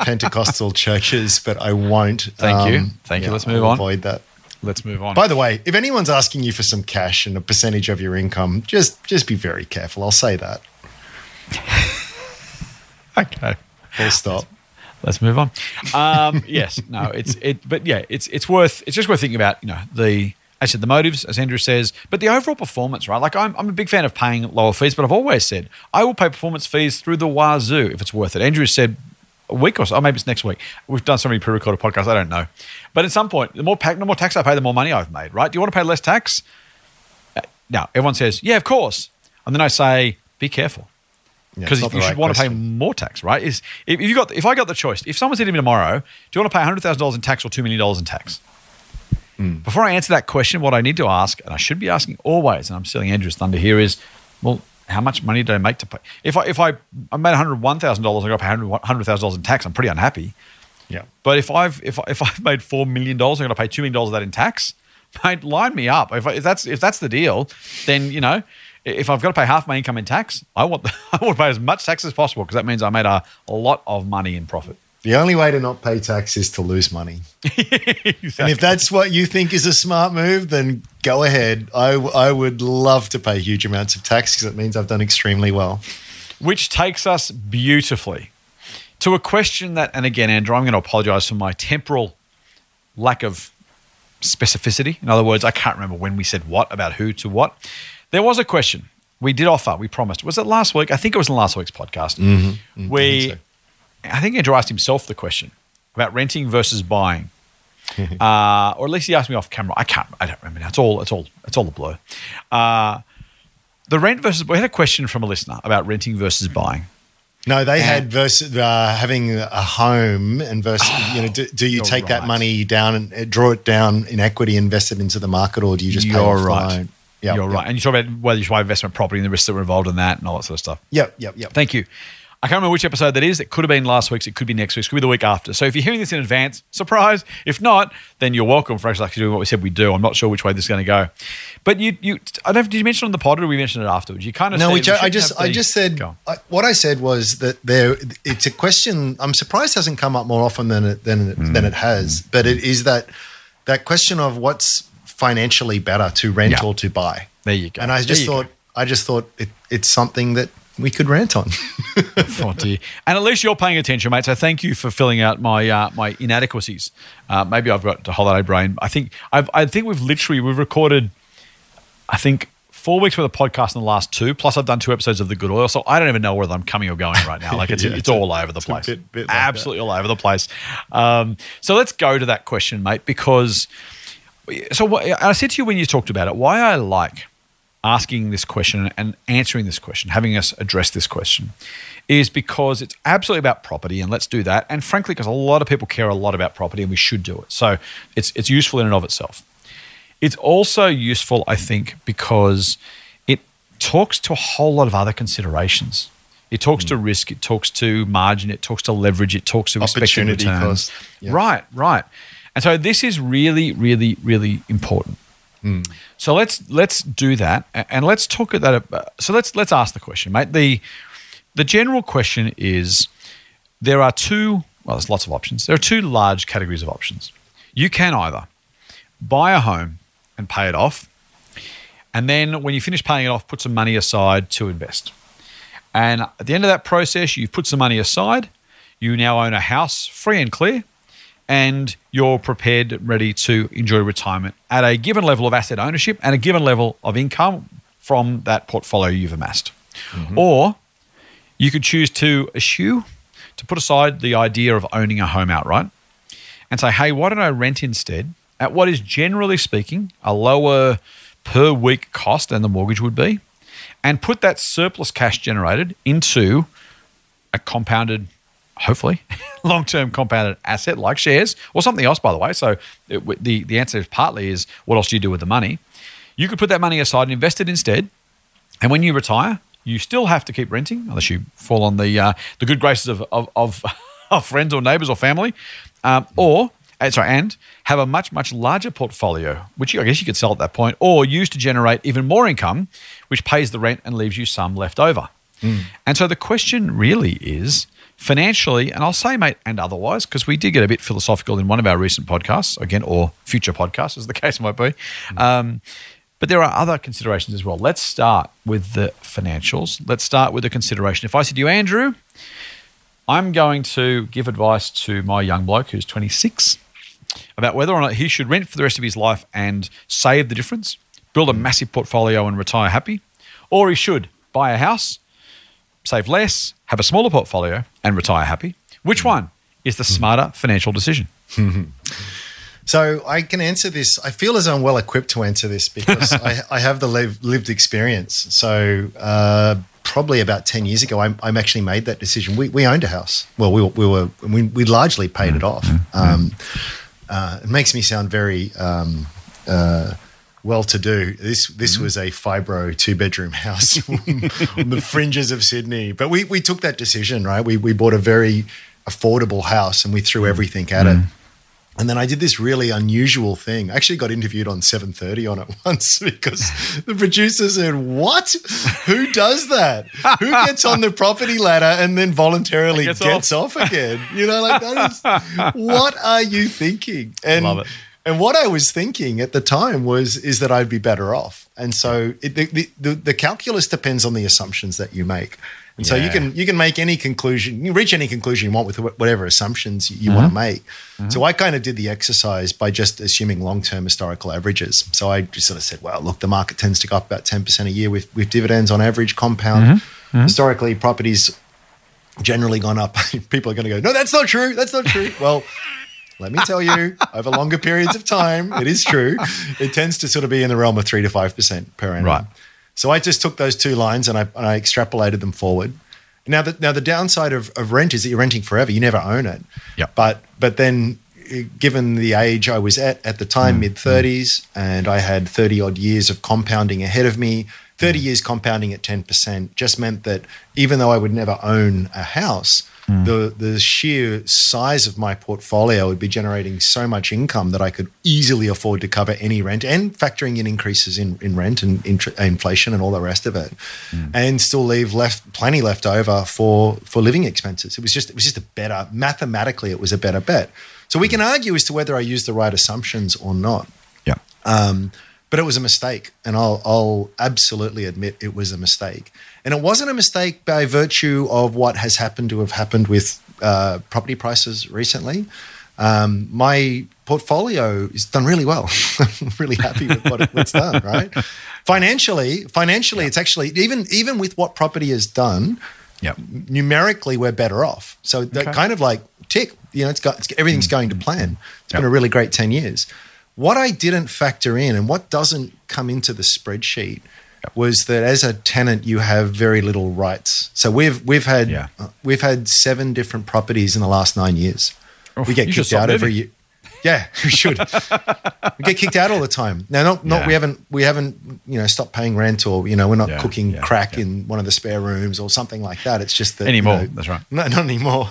Pentecostal churches, but I won't. Thank um, you. Thank yeah, you. Let's move I'll on. Avoid that. Let's move on. By the way, if anyone's asking you for some cash and a percentage of your income, just just be very careful. I'll say that. Okay. Full stop. Let's, let's move on. Um, yes. No. It's it. But yeah. It's it's worth. It's just worth thinking about. You know the. I said the motives, as Andrew says, but the overall performance, right? Like I'm I'm a big fan of paying lower fees, but I've always said I will pay performance fees through the wazoo if it's worth it. Andrew said a week or so. Oh, maybe it's next week. We've done so many pre-recorded podcasts. I don't know. But at some point, the more pack, the more tax I pay, the more money I've made. Right? Do you want to pay less tax? Now everyone says, yeah, of course. And then I say, be careful. Because yeah, you right should want question. to pay more tax, right? Is if you got if I got the choice, if someone said to me tomorrow, do you want to pay one hundred thousand dollars in tax or two million dollars in tax? Mm. Before I answer that question, what I need to ask, and I should be asking always, and I'm stealing Andrew's thunder here, is, well, how much money did I make to pay? If I if I, I made one hundred one thousand dollars and I got to pay one hundred thousand dollars in tax, I'm pretty unhappy. Yeah. But if I've if I, if I've made four million dollars, I'm going to pay two million dollars of that in tax. Mate, line me up. If, I, if that's if that's the deal, then you know. If I've got to pay half my income in tax, I want the, I want to pay as much tax as possible because that means I made a, a lot of money in profit. The only way to not pay tax is to lose money. Exactly. And if that's what you think is a smart move, then go ahead. I, I would love to pay huge amounts of tax because it means I've done extremely well. Which takes us beautifully to a question that, and again, Andrew, I'm going to apologize for my temporal lack of specificity. In other words, I can't remember when we said what about who to what. There was a question. We did offer, we promised. Was it last week? I think it was in last week's podcast. Mm-hmm. We, I think, so. I think Andrew asked himself the question about renting versus buying. uh, or at least he asked me off camera. I can't, I don't remember now. It's all, it's all, it's all a blur. Uh, the rent versus, we had a question from a listener about renting versus buying. No, they and, had versus uh, having a home and versus, oh, you know, do, do you take right. that money down and uh, draw it down in equity, invest it into the market, or do you just you're pay off right. loan? Yep, You're yep. right. And you talk about whether you should buy investment property and the risks that were involved in that and all that sort of stuff. Yep, yep, yep. Thank you. I can't remember which episode that is. It could have been last week's. It could be next week's. It could be the week after. So if you're hearing this in advance, surprise. If not, then you're welcome for actually doing what we said we do. I'm not sure which way this is going to go. But you, you, I don't know, did you mention it on the pod or did we mention it afterwards? You kind of no, said- we ju- I just, I the, just said, I, what I said was that there. It's a question, I'm surprised it hasn't come up more often than it, than it, mm. than it has. But it is that that question of what's financially better to rent yeah. or to buy. There you go. And I just thought, go. I just thought it, it's something that we could rant on. Oh, dear. And at least you're paying attention, mate. So thank you for filling out my uh, my inadequacies. Uh, maybe I've got a holiday brain. I think I've I think we've literally we've recorded, I think, four weeks worth of podcast in the last two. Plus, I've done two episodes of The Good Oil. So I don't even know whether I'm coming or going right now. Like it's yeah, it's, it's a, all over the place. Bit, bit like Absolutely that. all over the place. Um, so let's go to that question, mate. Because so what, I said to you when you talked about it, why I like asking this question and answering this question, having us address this question, is because it's absolutely about property, and let's do that. And frankly, because a lot of people care a lot about property, and we should do it. So it's it's useful in and of itself. It's also useful, I think, because it talks to a whole lot of other considerations. It talks mm. to risk, it talks to margin, it talks to leverage, it talks to expected returns. Yeah. Right, right. And so this is really, really, really important. Mm. So let's let's do that, and let's talk at that. So let's let's ask the question, mate. The the general question is: there are two. Well, there's lots of options. There are two large categories of options. You can either buy a home and pay it off, and then when you finish paying it off, put some money aside to invest. And at the end of that process, you've put some money aside. You now own a house, free and clear. And you're prepared and ready to enjoy retirement at a given level of asset ownership and a given level of income from that portfolio you've amassed. Mm-hmm. Or you could choose to eschew, to put aside the idea of owning a home outright and say, hey, why don't I rent instead at what is generally speaking a lower per week cost than the mortgage would be, and put that surplus cash generated into a compounded, hopefully, long-term compounded asset like shares or something else, by the way. So it, the, the answer is partly is what else do you do with the money? You could put that money aside and invest it instead. And when you retire, you still have to keep renting unless you fall on the uh, the good graces of of, of, of friends or neighbours or family. Um, or, sorry, and have a much, much larger portfolio, which I guess you could sell at that point, or use to generate even more income, which pays the rent and leaves you some left over. Mm. And so the question really is, financially, and I'll say, mate, and otherwise, because we did get a bit philosophical in one of our recent podcasts, again, or future podcasts, as the case might be. Mm-hmm. Um, but there are other considerations as well. Let's start with the financials. Let's start with the consideration. If I said to you, Andrew, I'm going to give advice to my young bloke who's twenty-six about whether or not he should rent for the rest of his life and save the difference, build a massive portfolio and retire happy, or he should buy a house, save less, have a smaller portfolio, and retire happy. Which one is the smarter financial decision? So I can answer this. I feel as I'm well equipped to answer this because I, I have the live, lived experience. So uh, probably about ten years ago, I, I actually made that decision. We, we owned a house. Well, we, we were we, we largely paid it off. Um, uh, it makes me sound very um, uh, well-to-do. This this was a fibro two-bedroom house on the fringes of Sydney. But we we took that decision, right? We we bought a very affordable house and we threw everything at mm. it. And then I did this really unusual thing. I actually got interviewed on seven thirty on it once because the producer said, what? Who does that? Who gets on the property ladder and then voluntarily gets, gets off. off again? You know, like that is, what are you thinking? And love it. And what I was thinking at the time was is that I'd be better off. And so it, the, the, the calculus depends on the assumptions that you make. And so yeah. you can you can make any conclusion, you reach any conclusion you want with whatever assumptions you mm-hmm. want to make. Mm-hmm. So I kind of did the exercise by just assuming long-term historical averages. So I just sort of said, well, look, the market tends to go up about ten percent a year with, with dividends on average compound. Mm-hmm. Mm-hmm. Historically, properties generally gone up. People are going to go, no, that's not true. That's not true. Well, let me tell you, over longer periods of time, it is true. It tends to sort of be in the realm of three to five percent per annum. Right. So I just took those two lines and I, and I extrapolated them forward. Now the, now the downside of, of rent is that you're renting forever. You never own it. Yep. But but then given the age I was at at the time, mm. mid-thirties, and I had thirty-odd years of compounding ahead of me, thirty mm. years compounding at ten percent just meant that even though I would never own a house, mm. the, the sheer size of my portfolio would be generating so much income that I could easily afford to cover any rent and factoring in increases in, in rent and in, inflation and all the rest of it, mm. and still leave left plenty left over for, for living expenses. It was just it was just a better – mathematically it was a better bet. So we can argue as to whether I used the right assumptions or not. Yeah. Um, but it was a mistake, and I'll, I'll absolutely admit it was a mistake. And it wasn't a mistake by virtue of what has happened to have happened with uh, property prices recently. Um, my portfolio has done really well. I'm really happy with what it's done, right? Financially, financially, yeah. it's actually even even with what property has done. Yeah. Numerically, we're better off. So okay. that kind of like tick, you know, it's got it's, everything's going to plan. It's yep. been a really great ten years. What I didn't factor in and what doesn't come into the spreadsheet yep. was that as a tenant you have very little rights. So we've we've had yeah. uh, we've had seven different properties in the last nine years. Oh, we get kicked out every year. Yeah, we should. We get kicked out all the time. Now, not not yeah. we haven't we haven't you know stopped paying rent, or you know we're not yeah, cooking yeah, crack yeah. in one of the spare rooms or something like that. It's just that anymore. You know, that's right. No, not anymore.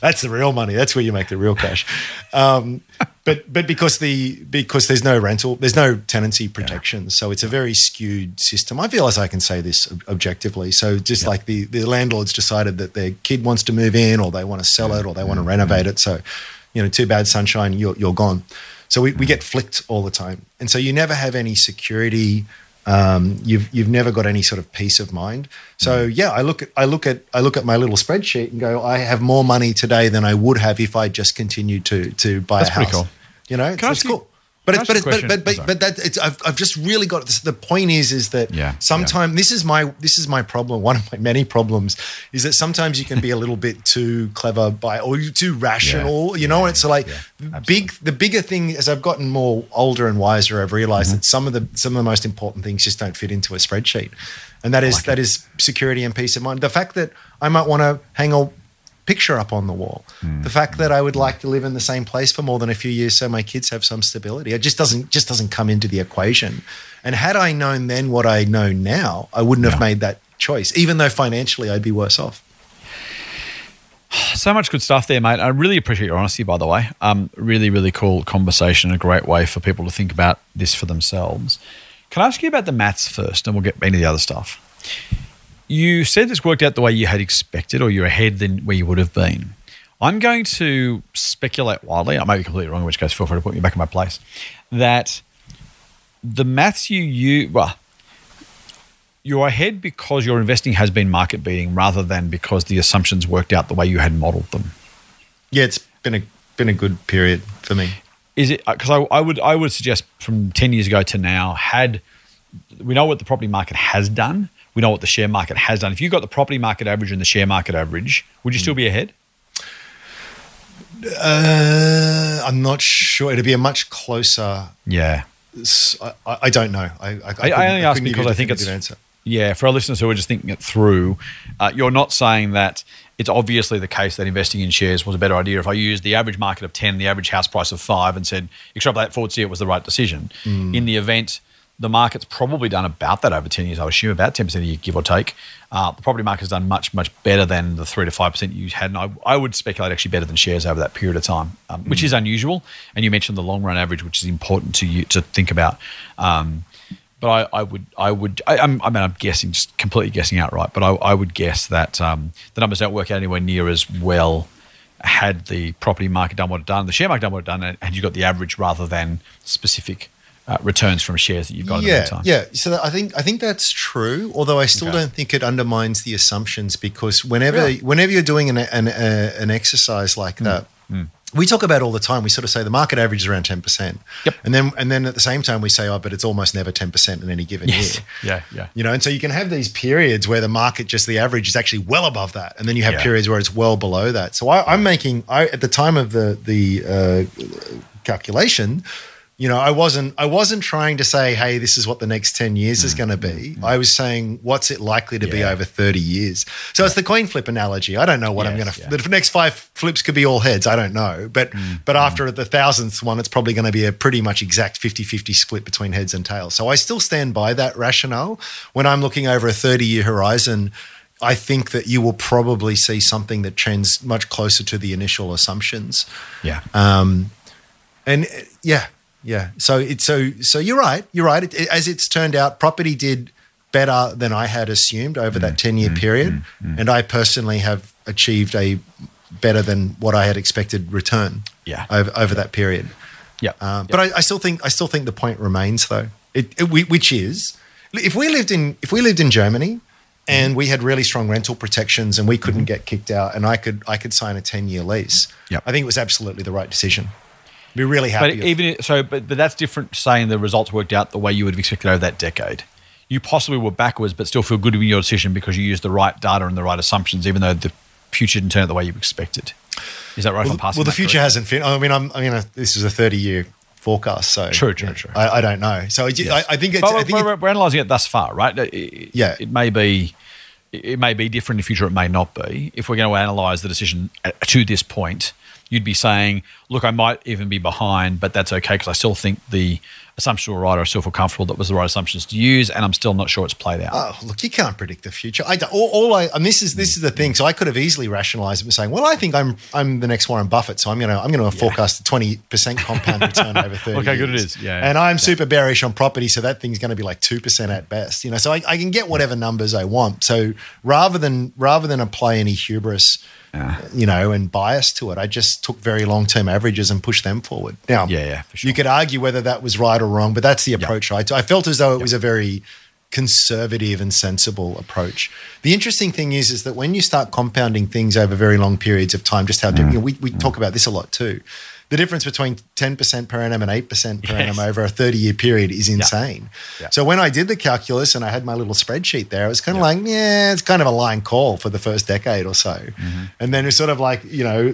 That's the real money. That's where you make the real cash. Um, but but because the because there's no rental, there's no tenancy protection, yeah. so it's a very skewed system. I feel as I can say this objectively. So just yeah. like the the landlords decided that their kid wants to move in, or they want to sell yeah. it, or they want to yeah. renovate yeah. it. So. You know, too bad, sunshine, you're, you're gone. So we, we get flicked all the time. And so you never have any security. Um, you've you've never got any sort of peace of mind. So yeah, I look at I look at I look at my little spreadsheet and go, I have more money today than I would have if I just continued to to buy that's a house. That's pretty cool. You know, it's, it's you, cool. But it's, but, it's, but but but but that it's I've I've just really got this. The point is is that yeah, sometimes yeah. this is my this is my problem. One of my many problems is that sometimes you can be a little bit too clever by or you too rational. Yeah, you know, yeah, and it's like yeah, big. The bigger thing as I've gotten more older and wiser, I've realized mm-hmm. that some of the some of the most important things just don't fit into a spreadsheet, and that is like that it. is security and peace of mind. The fact that I might want to hang all. picture up on the wall. Mm. The fact that I would like to live in the same place for more than a few years so my kids have some stability. It just doesn't just doesn't come into the equation. And had I known then what I know now, I wouldn't yeah. have made that choice, even though financially I'd be worse off. So much good stuff there, mate. I really appreciate your honesty, by the way. Um, really, really cool conversation, a great way for people to think about this for themselves. Can I ask you about the maths first and we'll get into the other stuff? You said this worked out the way you had expected, or you're ahead than where you would have been. I'm going to speculate wildly. I might be completely wrong, in which case feel free to put me back in my place. That the maths you use, well, you're ahead because your investing has been market beating rather than because the assumptions worked out the way you had modeled them. Yeah, it's been a been a good period for me. Is it? Because I, I would I would suggest from ten years ago to now, had we know what the property market has done. We know what the share market has done. If you got the property market average and the share market average, would you still be ahead? Uh, I'm not sure. It'd be a much closer. Yeah. I, I don't know. I, I, I, I only ask because I think it's. Answer. Yeah, for our listeners who are just thinking it through, uh, you're not saying that it's obviously the case that investing in shares was a better idea. If I used the average market of ten, the average house price of five, and said, extrapolate forward, see it was the right decision. Mm. In the event. The market's probably done about that over ten years, I would assume, about ten percent a year, give or take. Uh, the property market's done much, much better than the three to five percent you had. And I, I would speculate actually better than shares over that period of time, um, which mm. is unusual. And you mentioned the long-run average, which is important to you to think about. Um, but I, I would – I would, I, I mean, I'm guessing, just completely guessing outright, but I, I would guess that um, the numbers don't work out anywhere near as well had the property market done what it done, the share market done what it done, and you got the average rather than specific uh, returns from shares that you've got yeah, at that time. Yeah, so that, I think I think that's true. Although I still okay. don't think it undermines the assumptions, because whenever really? whenever you're doing an an, uh, an exercise like mm. that. Mm. We talk about all the time, we sort of say the market average is around ten percent. Yep. And then and then at the same time we say, oh, but it's almost never ten percent in any given yes. year. Yeah, yeah. You know, and so you can have these periods where the market, just the average, is actually well above that. And then you have yeah. periods where it's well below that. So I, yeah. I'm making, I at the time of the the uh, calculation, you know, I wasn't I wasn't trying to say, hey, this is what the next ten years mm. is going to be. Mm. I was saying, what's it likely to yeah. be over thirty years? So yeah. it's the coin flip analogy. I don't know what yes, I'm going to yeah. – the next five flips could be all heads. I don't know. But mm. but mm. after the thousandth one, it's probably going to be a pretty much exact fifty-fifty split between heads and tails. So I still stand by that rationale. When I'm looking over a thirty-year horizon, I think that you will probably see something that trends much closer to the initial assumptions. Yeah. Um, and, yeah. Yeah, so it's so so. You're right. You're right. It, it, as it's turned out, property did better than I had assumed over mm, that ten-year mm, period, mm, mm. and I personally have achieved a better than what I had expected return. Yeah. over, over that period. Yeah, um, yep. but I, I still think I still think the point remains though. It, it we, which is if we lived in if we lived in Germany. And we had really strong rental protections and we couldn't get kicked out and I could I could sign a ten-year lease. Yep. I think it was absolutely the right decision. Be really happy. But even so, but, but that's different. Saying the results worked out the way you would have expected over that decade, you possibly were backwards, but still feel good with your decision because you used the right data and the right assumptions, even though the future didn't turn out the way you expected. Is that right? Well, I'm passing well the future correctly? hasn't fit. I mean, I'm. I mean, this is a thirty-year forecast, so true, true, true. I, I don't know. So yes. I, I think it's. But we're, I think we're, it's, we're analysing it thus far, right? It, yeah, it may be. It may be different in the future. It may not be. If we're going to analyse the decision to this point, you'd be saying, look, I might even be behind, but that's okay because I still think the assumptions were right or I still feel comfortable that was the right assumptions to use and I'm still not sure it's played out. Oh, look, you can't predict the future. I all, all I and this is this is the thing. So I could have easily rationalized it and saying, well, I think I'm I'm the next Warren Buffett, so I'm going to I'm going to yeah. forecast a twenty percent compound return over thirty Look how good it is. Yeah, yeah. And I'm yeah. super bearish on property, so that thing's going to be like two percent at best. You know, so I, I can get whatever numbers I want. So rather than rather than apply any hubris Uh, you know, and bias to it. I just took very long-term averages and pushed them forward. Now, yeah, yeah, for sure. You could argue whether that was right or wrong, but that's the approach yep. I took. I felt as though it yep. was a very conservative and sensible approach. The interesting thing is, is that when you start compounding things over very long periods of time, just how mm. you know, we, we mm. talk about this a lot too. The difference between ten percent per annum and eight percent per yes. annum over a thirty-year period is insane. Yeah. Yeah. So when I did the calculus and I had my little spreadsheet there, I was kind of yeah. like, yeah, it's kind of a line call for the first decade or so. Mm-hmm. And then it's sort of like, you know,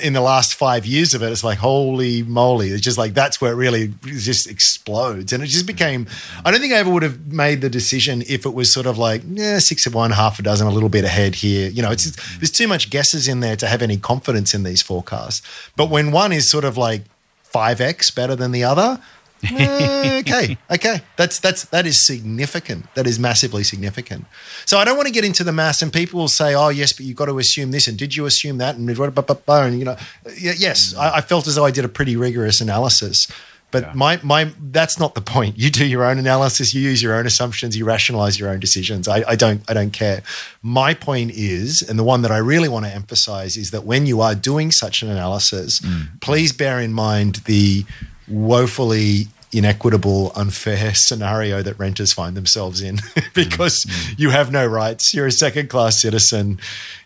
in the last five years of it, it's like, holy moly. It's just like that's where it really just explodes. And it just became – I don't think I ever would have made the decision if it was sort of like, yeah, six of one, half a dozen, a little bit ahead here. You know, it's just, there's too much guesses in there to have any confidence in these forecasts. But when one is sort of like five x better than the other. Okay, okay, that's that's that is significant. That is massively significant. So I don't want to get into the maths, and people will say, "Oh, yes, but you've got to assume this, and did you assume that?" And, and you know, yes, I, I felt as though I did a pretty rigorous analysis, but yeah. my my that's not the point. You do your own analysis, you use your own assumptions, you rationalize your own decisions. I, I don't I don't care. My point is, and the one that I really want to emphasize is that when you are doing such an analysis, mm. please bear in mind the woefully inequitable, unfair scenario that renters find themselves in because mm-hmm. you have no rights. You're a second-class citizen.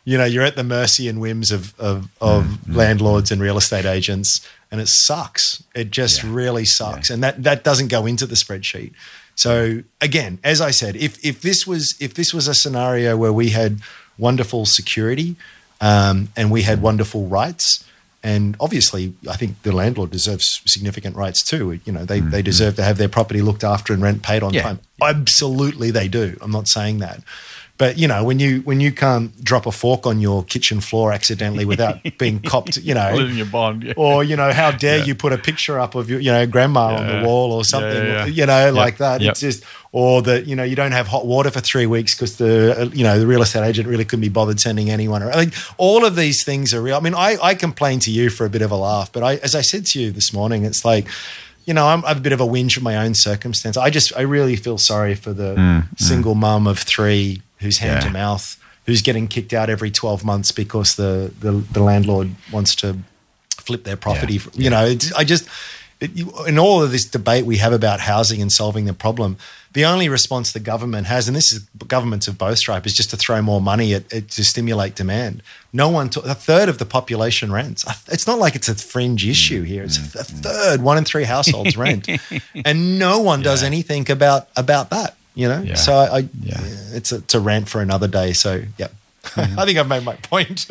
You know, you're at the mercy and whims of, of, of mm-hmm. landlords and real estate agents, and it sucks. It just yeah. really sucks. Yeah. And that, that doesn't go into the spreadsheet. So again, as I said, if if this was if this was a scenario where we had wonderful security um, and we had wonderful rights, and obviously, I think the landlord deserves significant rights too. You know, they, mm-hmm. they deserve to have their property looked after and rent paid on yeah. time. Absolutely, they do. I'm not saying that, but you know, when you when you can't drop a fork on your kitchen floor accidentally without being copped, you know, living your bond, yeah. or you know, how dare yeah. you put a picture up of your you know grandma yeah. on the wall or something, yeah, yeah, yeah. you know, yep. like that. Yep. It's just. Or that, you know, you don't have hot water for three weeks because the, you know, the real estate agent really couldn't be bothered sending anyone around. Like, all of these things are real. I mean, I, I complain to you for a bit of a laugh, but I, as I said to you this morning, it's like, you know, I'm, I'm a bit of a whinge for my own circumstance. I just, I really feel sorry for the mm, single mm. mum of three who's hand yeah. to mouth, who's getting kicked out every twelve months because the, the, the landlord wants to flip their property. Yeah. For, you yeah. know, it's, I just... it, you, in all of this debate we have about housing and solving the problem, the only response the government has, and this is governments of both stripes, is just to throw more money at, at, to stimulate demand. No one, to, a third of the population rents. It's not like it's a fringe issue here. It's a third, one in three households rent, and no one yeah. does anything about about that. You know, yeah. so I, I yeah. it's a, it's a rant for another day. So yeah. I think I've made my point.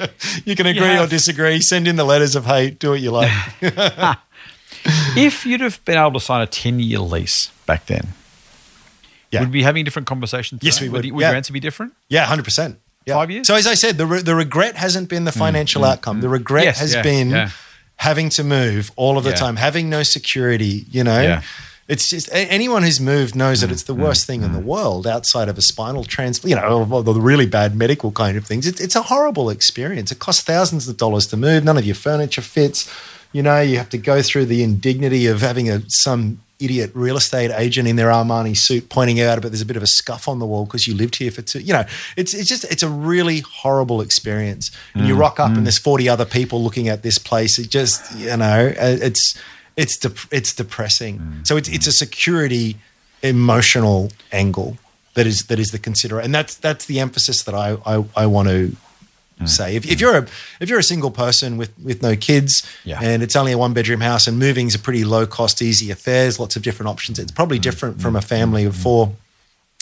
You can agree yeah. or disagree. Send in the letters of hate. Do what you like. If you'd have been able to sign a ten-year lease back then, yeah. would we be having a different conversation today? Yes, we would. Would, the, would yeah. your answer be different? Yeah, one hundred percent. Yeah. Five years? So as I said, the re- the regret hasn't been the financial mm, outcome. Mm, the regret yes, has yeah, been yeah. having to move all of the yeah. time, having no security, you know. Yeah. It's just anyone who's moved knows that it's the worst mm-hmm. thing in the world outside of a spinal transplant, you know, or the really bad medical kind of things. It's, it's a horrible experience. It costs thousands of dollars to move. None of your furniture fits. You know, you have to go through the indignity of having a some idiot real estate agent in their Armani suit pointing out, but there's a bit of a scuff on the wall because you lived here for two, you know, it's it's just, it's a really horrible experience. And mm-hmm. you rock up mm-hmm. and there's forty other people looking at this place. It just, you know, it's, It's de- it's depressing. Mm. So it's it's a security emotional angle that is that is the consideration, and that's that's the emphasis that I I, I want to mm. say. If, mm. if you're a if you're a single person with with no kids, yeah. and it's only a one bedroom house, and moving's a pretty low cost, easy affair. There's lots of different options. It's probably mm. different mm. from a family of four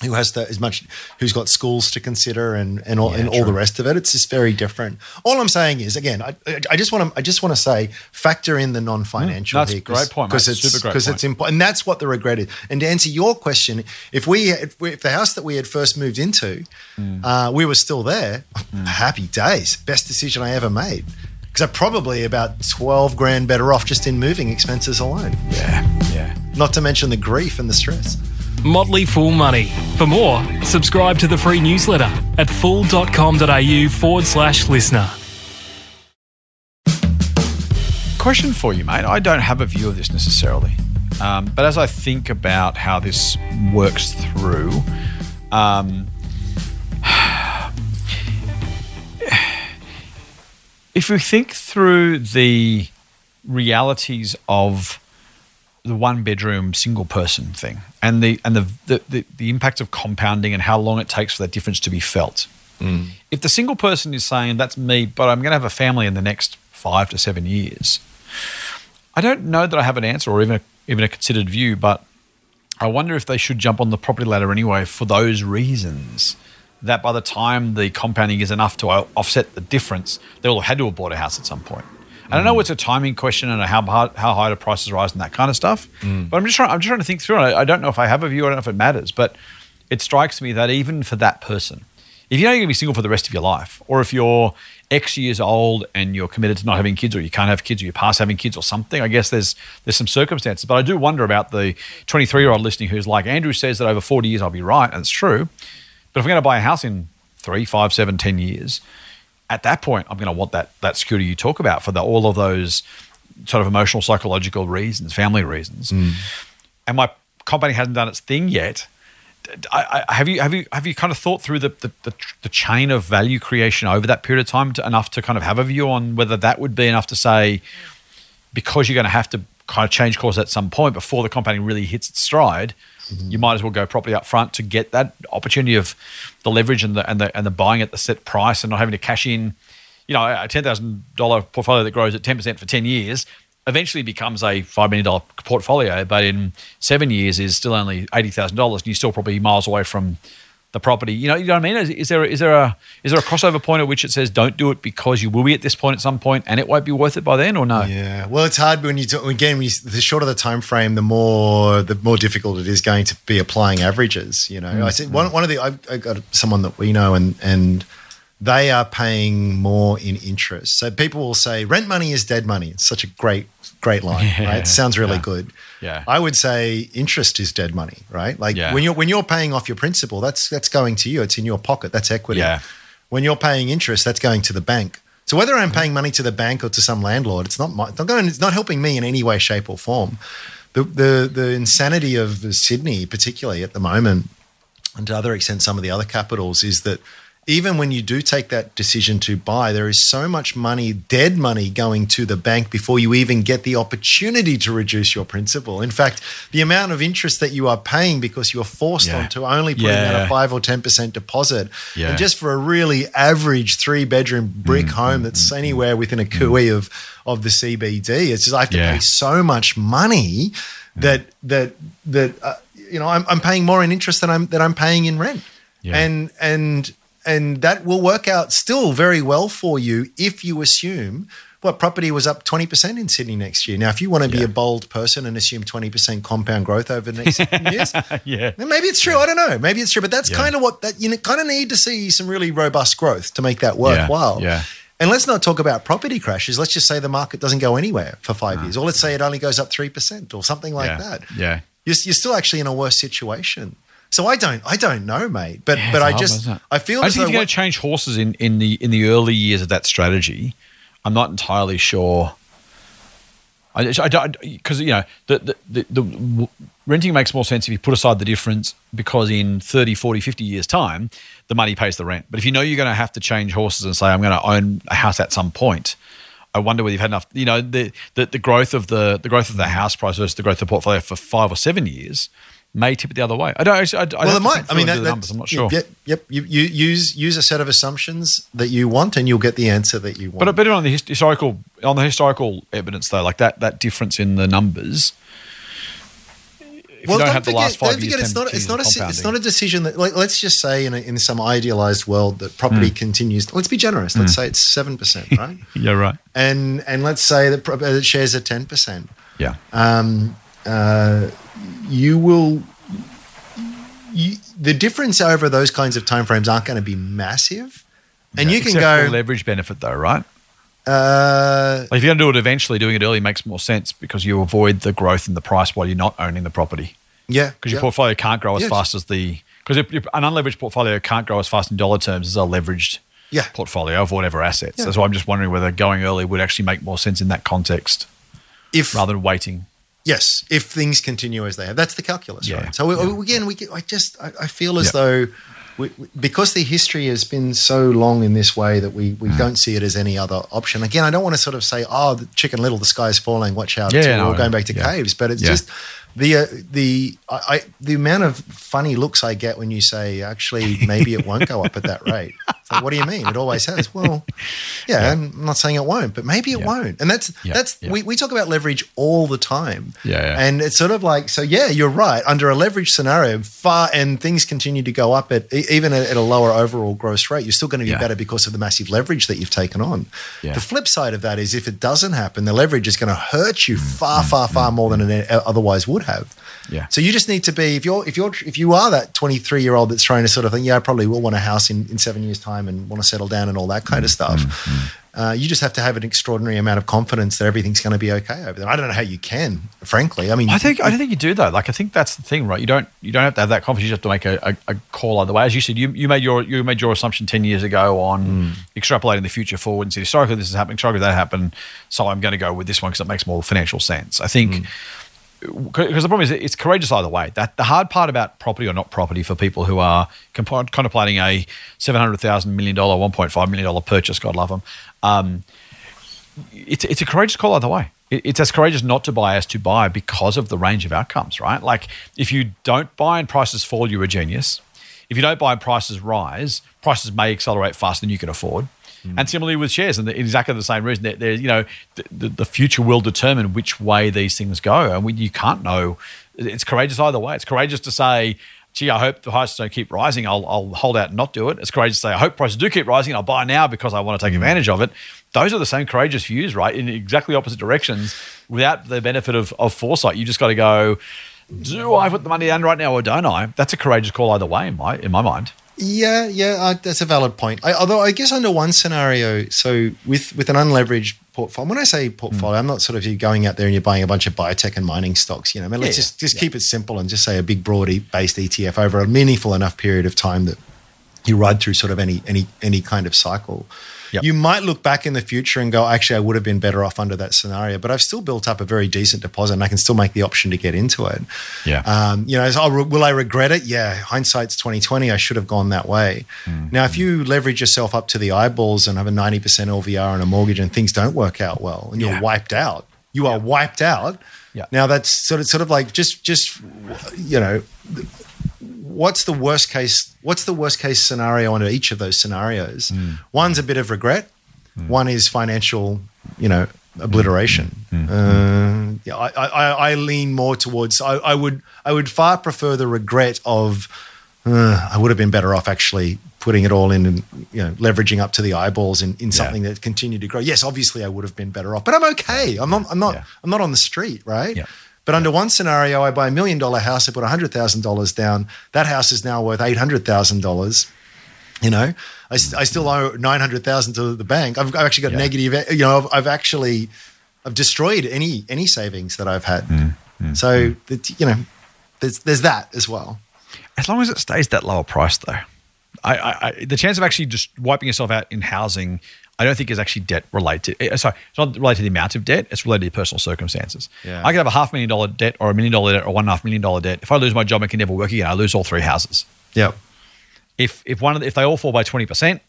who has to as much who's got schools to consider and and all, yeah, and all the rest of it. It's just very different. All I'm saying is, again, I I just want to I just want to say factor in the non-financial. Mm, that's here, a great point, because it's super great because it's important, and that's what the regret is. And to answer your question, if we if, we, if the house that we had first moved into, mm. uh, we were still there, mm. happy days, best decision I ever made, because I'm probably about twelve grand better off just in moving expenses alone. Yeah, yeah. Not to mention the grief and the stress. Motley Fool Money. For more, subscribe to the free newsletter at fool.com.au forward slash listener. Question for you, mate. I don't have a view of this necessarily, um, but as I think about how this works through, um, if we think through the realities of the one-bedroom single-person thing and the and the, the, the, the impact of compounding and how long it takes for that difference to be felt. Mm. If the single person is saying, that's me, but I'm going to have a family in the next five to seven years, I don't know that I have an answer or even a, even a considered view, but I wonder if they should jump on the property ladder anyway for those reasons, that by the time the compounding is enough to offset the difference, they will have had to have bought a house at some point. I don't know it's a timing question and how hard, how high do prices rise and that kind of stuff. Mm. But I'm just trying. I'm just trying to think through it. I, I don't know if I have a view. I don't know if it matters. But it strikes me that even for that person, if you know you're going to be single for the rest of your life, or if you're X years old and you're committed to not having kids, or you can't have kids, or you're past having kids, or something, I guess there's there's some circumstances. But I do wonder about the twenty-three-year-old listening who's like, Andrew says that over forty years I'll be right, and it's true. But if I'm going to buy a house in three, five, seven, ten years, at that point, I'm going to want that that security you talk about for the, all of those sort of emotional, psychological reasons, family reasons. Mm. And my company hasn't done its thing yet. I, I, have you have you have you kind of thought through the the, the the chain of value creation over that period of time to, enough to kind of have a view on whether that would be enough to say, because you're going to have to kind of change course at some point before the company really hits its stride. Mm-hmm. You might as well go properly up front to get that opportunity of the leverage and the and the and the buying at the set price and not having to cash in. You know, a ten thousand dollar portfolio that grows at ten percent for ten years eventually becomes a five million dollar portfolio, but in seven years is still only eighty thousand dollars, and you're still probably miles away from the property. You know, you know what I mean? Is, is there is there a is there a crossover point at which it says don't do it because you will be at this point at some point and it won't be worth it by then, or no? Yeah, well, it's hard when you do, again. When you, the shorter the time frame, the more the more difficult it is going to be applying averages. You know, mm-hmm. I said one one of the I, I got someone that we know and and they are paying more in interest. So people will say rent money is dead money. It's such a great. Great line, yeah, right? It sounds really yeah, good. Yeah, I would say interest is dead money, right? Like yeah. when you're when you're paying off your principal, that's that's going to you. It's in your pocket. That's equity. Yeah. When you're paying interest, that's going to the bank. So whether I'm paying money to the bank or to some landlord, it's not my, it's not going. It's not helping me in any way, shape, or form. The the the insanity of Sydney, particularly at the moment, and to other extent some of the other capitals, is that even when you do take that decision to buy, there is so much money, dead money, going to the bank before you even get the opportunity to reduce your principal. In fact, the amount of interest that you are paying because you're forced yeah. onto only putting yeah. out a five or ten percent deposit. Yeah. And just for a really average three-bedroom brick mm-hmm. home that's anywhere within a K U I of, of the C B D, it's just I have to yeah. pay so much money that, that, that uh, you know, I'm, I'm paying more in interest than I'm, than I'm paying in rent. Yeah. And and and that will work out still very well for you if you assume well, property was up twenty percent in Sydney next year. Now, if you want to be yeah. a bold person and assume twenty percent compound growth over the next seven years, yeah. then maybe it's true. Yeah. I don't know. Maybe it's true. But that's yeah. kind of what that you kind of need to see some really robust growth to make that worthwhile. Yeah. yeah. And let's not talk about property crashes. Let's just say the market doesn't go anywhere for five no. years, or let's say it only goes up three percent or something like yeah. that. Yeah. You're, you're still actually in a worse situation. So I don't, I don't know, mate. But yeah, but I just, hard, I feel. I think if you're going to change horses in, in the in the early years of that strategy, I'm not entirely sure. I, I don't because you know the the, the the renting makes more sense if you put aside the difference, because in thirty, forty, fifty years time, the money pays the rent. But if you know you're going to have to change horses and say I'm going to own a house at some point, I wonder whether you've had enough. You know the the, the growth of the the growth of the house price versus the growth of the portfolio for five or seven years may tip it the other way. I don't actually. I, well, it might. I mean, that, the numbers. I'm not sure. Yep. yep. You, you use use a set of assumptions that you want, and you'll get the answer that you want. But a bit on the historical on the historical evidence, though, like that that difference in the numbers. If well, you don't, don't have forget, the last five don't forget years, it's not it's not a it's not a decision that. Like, let's just say in a, in some idealized world that property mm. continues. Let's be generous. Let's mm. say it's seven percent, right? yeah, right. And and let's say that uh, shares are ten percent. Yeah. Um. Uh. You will you, the difference over those kinds of timeframes aren't going to be massive, and yeah, you can go for leverage benefit though, right? Uh, like if you're going to do it eventually, doing it early makes more sense because you avoid the growth in the price while you're not owning the property. Yeah, because your yeah. portfolio can't grow as yeah. fast as the because an unleveraged portfolio can't grow as fast in dollar terms as a leveraged yeah. portfolio of whatever assets. Yeah. That's why I'm just wondering whether going early would actually make more sense in that context, if rather than waiting. Yes, if things continue as they have. That's the calculus, yeah. right? So, we, yeah. again, we I just I, I feel as yeah. though we, we, because the history has been so long in this way that we, we mm. don't see it as any other option. Again, I don't want to sort of say, oh, the Chicken Little, the sky is falling, watch out, yeah, yeah, no, we're going back to yeah. caves. But it's yeah. just the uh, the I, I, the amount of funny looks I get when you say, actually, maybe it won't go up at that rate. So what do you mean? It always has. Well, yeah, yeah, I'm not saying it won't, but maybe it yeah. won't. And that's yeah. that's yeah. we we talk about leverage all the time. Yeah, yeah. And it's sort of like so. Yeah, you're right. Under a leverage scenario, far and things continue to go up at even at a lower overall gross rate. You're still going to be yeah. better because of the massive leverage that you've taken on. Yeah. The flip side of that is if it doesn't happen, the leverage is going to hurt you far, mm-hmm. far, far more than it otherwise would have. Yeah. So you just need to be if you're if you're if you are that twenty-three year old that's trying to sort of think, yeah, I probably will want a house in, in seven years time and want to settle down and all that kind mm, of stuff. Mm, mm. Uh, you just have to have an extraordinary amount of confidence that everything's going to be okay over there. I don't know how you can, frankly. I mean, I think I don't think you do though. Like I think that's the thing, right? You don't you don't have to have that confidence. You just have to make a, a, a call either way. As you said, you you made your you made your assumption ten years ago on mm. extrapolating the future forward and said historically this is happening, historically that happened. So I'm going to go with this one because it makes more financial sense. I think. Mm. Because the problem is it's courageous either way. That the hard part about property or not property for people who are comp- contemplating a seven hundred thousand million dollars, one point five million dollars purchase, God love them, um, it's, it's a courageous call either way. It, it's as courageous not to buy as to buy because of the range of outcomes, right? Like if you don't buy and prices fall, you're a genius. If you don't buy and prices rise, prices may accelerate faster than you can afford. And similarly with shares, and the, exactly the same reason. They're, they're, you know, the, the future will determine which way these things go, and we, you can't know. It's courageous either way. It's courageous to say, gee, I hope the prices don't keep rising. I'll, I'll hold out and not do it. It's courageous to say, I hope prices do keep rising. I'll buy now because I want to take advantage of it. Those are the same courageous views, right, in exactly opposite directions without the benefit of, of foresight. You just got to go, do I put the money down right now or don't I? That's a courageous call either way in my in my mind. Yeah, yeah, uh, that's a valid point. I, although I guess under one scenario, so with, with an unleveraged portfolio, when I say portfolio, mm. I'm not sort of you going out there and you're buying a bunch of biotech and mining stocks. You know, I mean, let's yeah, just, just yeah. keep it simple and just say a big broad based E T F over a meaningful enough period of time that you ride through sort of any any any kind of cycle. Yep. You might look back in the future and go, actually, I would have been better off under that scenario, but I've still built up a very decent deposit and I can still make the option to get into it. Yeah. Um, you know, so I'll, will I regret it? Yeah. Hindsight's twenty twenty. I should have gone that way. Mm-hmm. Now, if you leverage yourself up to the eyeballs and have a ninety percent L V R and a mortgage and things don't work out well and you're yeah. wiped out, you are yeah. wiped out. Yeah. Now, that's sort of, sort of like just, just, you know, what's the worst case? What's the worst case scenario under each of those scenarios? Mm. One's a bit of regret. Mm. One is financial, you know, obliteration. Mm. Mm. Uh, yeah, I, I, I lean more towards. I, I would, I would far prefer the regret of. Uh, I would have been better off actually putting it all in and, you know, leveraging up to the eyeballs in, in something yeah. that continued to grow. Yes, obviously, I would have been better off, but I'm okay. I'm not. I'm not. Yeah. I'm not on the street, right? Yeah. But yeah. under one scenario, I buy a million dollar house, I put one hundred thousand dollars down. That house is now worth eight hundred thousand dollars. You know, I, st- I still owe nine hundred thousand dollars to the bank. I've, I've actually got yeah. negative, you know, I've, I've actually, I've destroyed any any savings that I've had. Mm, mm, so, mm. That, you know, there's, there's that as well. As long as it stays that lower price though. I, I, I the chance of actually just wiping yourself out in housing, I don't think is actually debt related. Sorry, it's not related to the amount of debt. It's related to personal circumstances. Yeah. I could have a half million dollar debt or a million dollar debt or one and a half million dollar debt. If I lose my job and can never work again, I lose all three houses. Yeah. If if one of the, if they all fall by twenty percent,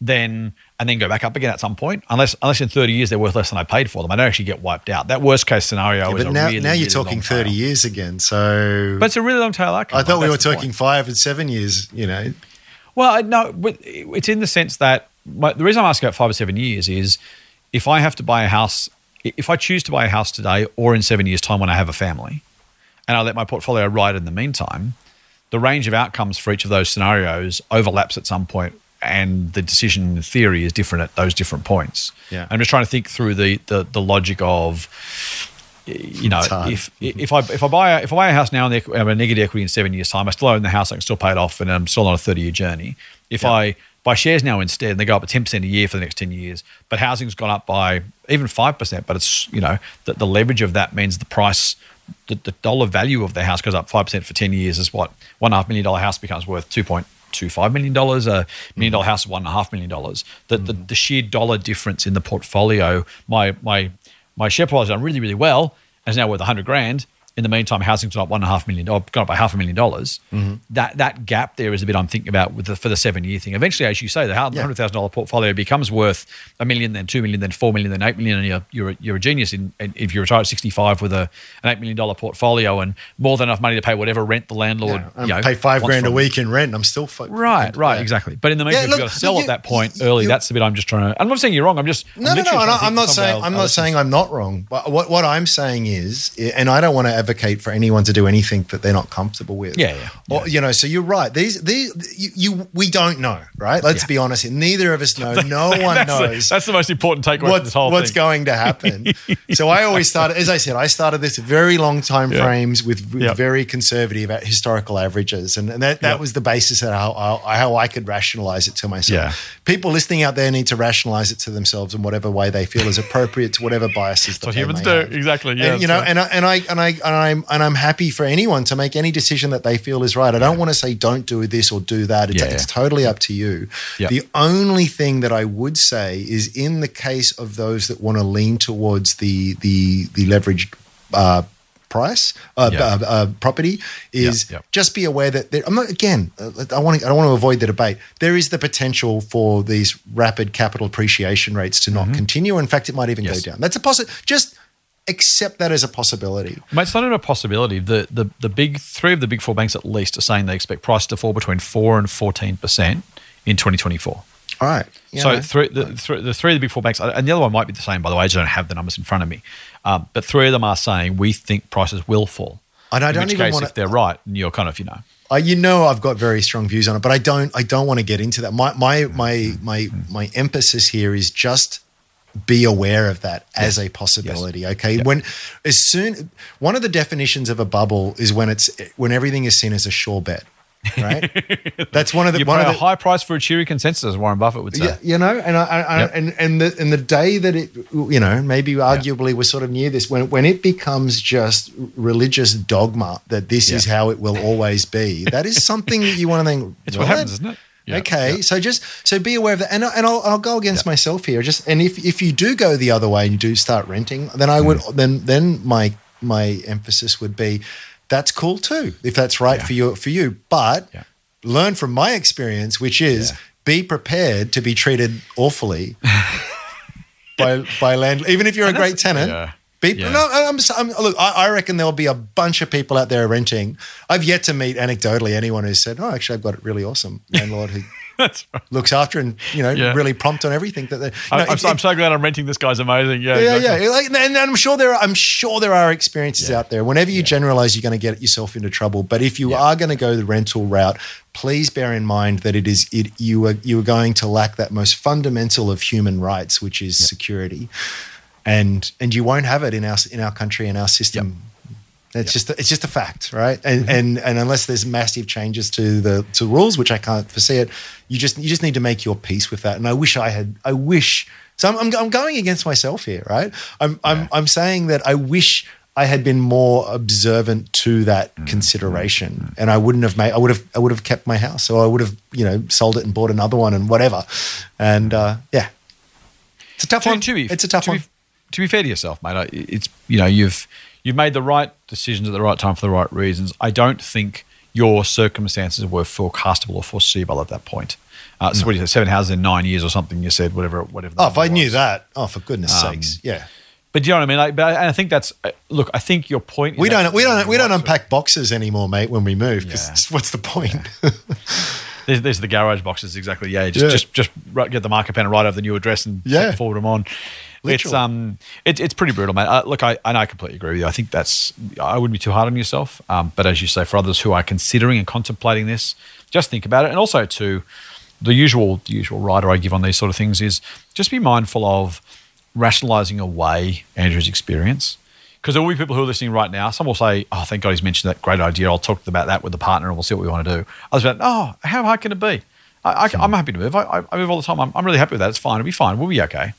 then and then go back up again at some point, unless unless in thirty years they're worth less than I paid for them, I don't actually get wiped out. That worst case scenario. Yeah, but is a now, really, now you're really talking thirty tail. Years again, so but it's a really long tail outcome. I thought like, we were talking point. five and seven years. You know. Well, no, it's in the sense that. My, the reason I'm asking about five or seven years is if I have to buy a house, if I choose to buy a house today or in seven years' time when I have a family and I let my portfolio ride in the meantime, the range of outcomes for each of those scenarios overlaps at some point and the decision in theory is different at those different points. Yeah. I'm just trying to think through the the, the logic of, you know, if if I if I buy a, if I buy a house now and I have a negative equity in seven years' time, I still own the house, I can still pay it off and I'm still on a thirty-year journey. If yeah. I... buy shares now instead, and they go up at ten percent a year for the next ten years. But housing's gone up by even five percent, but it's, you know, the, the leverage of that means the price, the, the dollar value of the house goes up five percent for ten years is what? one point five million dollars house becomes worth two point two five million dollars, a million dollar house is one point five million dollars. The, mm-hmm. the, the sheer dollar difference in the portfolio, my my my share price has done really, really well, and is now worth one hundred grand. In the meantime, housing's gone up one and a half million, gone up by half a million dollars. Mm-hmm. That that gap there is a bit I'm thinking about with the, for the seven year thing. Eventually, as you say, the hundred thousand dollar portfolio becomes worth a million, then two million, then four million, then eight million, and you're you're a, you're a genius in, if you retire at sixty five with a an eight million dollar portfolio and more than enough money to pay whatever rent the landlord. Yeah, I'm you know, pay five grand a week in rent. I'm still fo- right, right, yeah. exactly. But in the meantime, yeah, look, you've got to sell you, at that point you, early. You, that's the bit I'm just trying to. I'm not saying you're wrong. I'm just no, I'm no, no. no I'm not saying I'm not saying I'm not wrong. But what what I'm saying is, and I don't want to advocate for anyone to do anything that they're not comfortable with. Yeah, yeah, yeah. Or, you know, so you're right. These, these, you, you we don't know, right? Let's yeah. be honest. Neither of us know. No one that's knows. The, that's the most important takeaway what, from this whole what's thing. What's going to happen? So I always started, as I said, I started this very long time yeah. frames with, with yep. very conservative historical averages, and, and that, that yep. was the basis of how, how I could rationalize it to myself. Yeah. People listening out there need to rationalize it to themselves in whatever way they feel is appropriate to whatever biases. That's what humans do, have. Exactly. Yeah, and, you know, right. and I and I and I. And I'm and I'm happy for anyone to make any decision that they feel is right. I don't yeah. want to say don't do this or do that. It's, yeah, yeah. it's totally up to you. Yep. The only thing that I would say is in the case of those that want to lean towards the the the leveraged uh, price uh, yeah. uh, uh, property is yep, yep. just be aware that there, I'm not. Again, I want to, I don't want to avoid the debate. There is the potential for these rapid capital appreciation rates to not mm-hmm. continue. In fact, it might even yes. go down. That's a positive. Just accept that as a possibility. Mate, it's not even a possibility. The, the the big three of the big four banks at least are saying they expect prices to fall between four and fourteen percent in twenty twenty four. All right. Yeah, so three, the, right. Th- the three of the big four banks, and the other one might be the same, by the way. I just don't have the numbers in front of me. Um, but three of them are saying we think prices will fall. And I don't in which even case, wanna, if they're right, you're kind of you know. I, you know, I've got very strong views on it, but I don't. I don't want to get into that. My my mm-hmm. my my my emphasis here is just. Be aware of that as yes. a possibility. Yes. Okay. Yep. When as soon one of the definitions of a bubble is when it's when everything is seen as a sure bet. Right. That's one of the you one pay of the, a high price for a cheery consensus, as Warren Buffett would say. Yeah, you know, and I, I yep. and and the and the day that it you know, maybe arguably yep. we're sort of near this, when when it becomes just religious dogma that this yep. is how it will always be, that is something that you want to think. It's what, what happens, isn't it? Yeah, okay, yeah. so just so be aware of that, and and I'll, I'll go against yeah. myself here. Just and if if you do go the other way and you do start renting, then I would mm. then then my my emphasis would be that's cool too if that's right yeah. for you for you. But yeah. learn from my experience, which is yeah. be prepared to be treated awfully by by landlord, even if you're and a great tenant. Yeah. Be, yeah. No, I'm, I'm, look, I, I reckon there'll be a bunch of people out there renting. I've yet to meet anecdotally anyone who said, "Oh, actually, I've got it really awesome landlord who That's right. looks after and you know yeah. really prompt on everything." That they, you know, I'm, it, I'm so glad I'm renting. This guy's amazing. Yeah, yeah, exactly. yeah. Like, and, and I'm sure there are. I'm sure there are experiences yeah. out there. Whenever you yeah. generalize, you're going to get yourself into trouble. But if you yeah. are going to go the rental route, please bear in mind that it is it you are you are going to lack that most fundamental of human rights, which is yeah. security. And and you won't have it in our in our country in our system. Yep. It's yep. just it's just a fact, right? And mm-hmm. and and unless there's massive changes to the to rules, which I can't foresee it, you just you just need to make your peace with that. And I wish I had. I wish. So I'm I'm, I'm going against myself here, right? I'm yeah. I'm I'm saying that I wish I had been more observant to that mm-hmm. consideration, mm-hmm. and I wouldn't have made. I would have I would have kept my house, or I would have you know sold it and bought another one and whatever. And uh, yeah, it's a tough to, one. To be, it's a tough to one. Be, To be fair to yourself, mate, it's you know you've you've made the right decisions at the right time for the right reasons. I don't think your circumstances were forecastable or foreseeable at that point. Uh, so no. what do you say, seven houses in nine years or something? You said whatever, whatever. Oh, if I was. knew that, oh for goodness um, sakes, yeah. But do you know what I mean? Like, but I, and I think that's look. I think your point. We don't, we don't, we don't unpack boxes anymore, mate. When we move, because yeah. what's the point? Yeah. There's, there's the garage boxes, exactly. Yeah, just yeah. just just get the marker pen and write over the new address and yeah. forward them on. Literally. It's um, it, it's pretty brutal, mate. Uh, look, I and I completely agree with you. I think that's I wouldn't be too hard on yourself. Um, but as you say, for others who are considering and contemplating this, just think about it. And also, too, the usual the usual rider I give on these sort of things is just be mindful of rationalising away Andrew's experience. Because there will be people who are listening right now. Some will say, "Oh, thank God he's mentioned that great idea. I'll talk about that with the partner and we'll see what we want to do." Others will be like, "Oh, how hard can it be? I, I, I'm happy to move. I, I move all the time. I'm, I'm really happy with that. It's fine. It'll be fine. We'll be okay."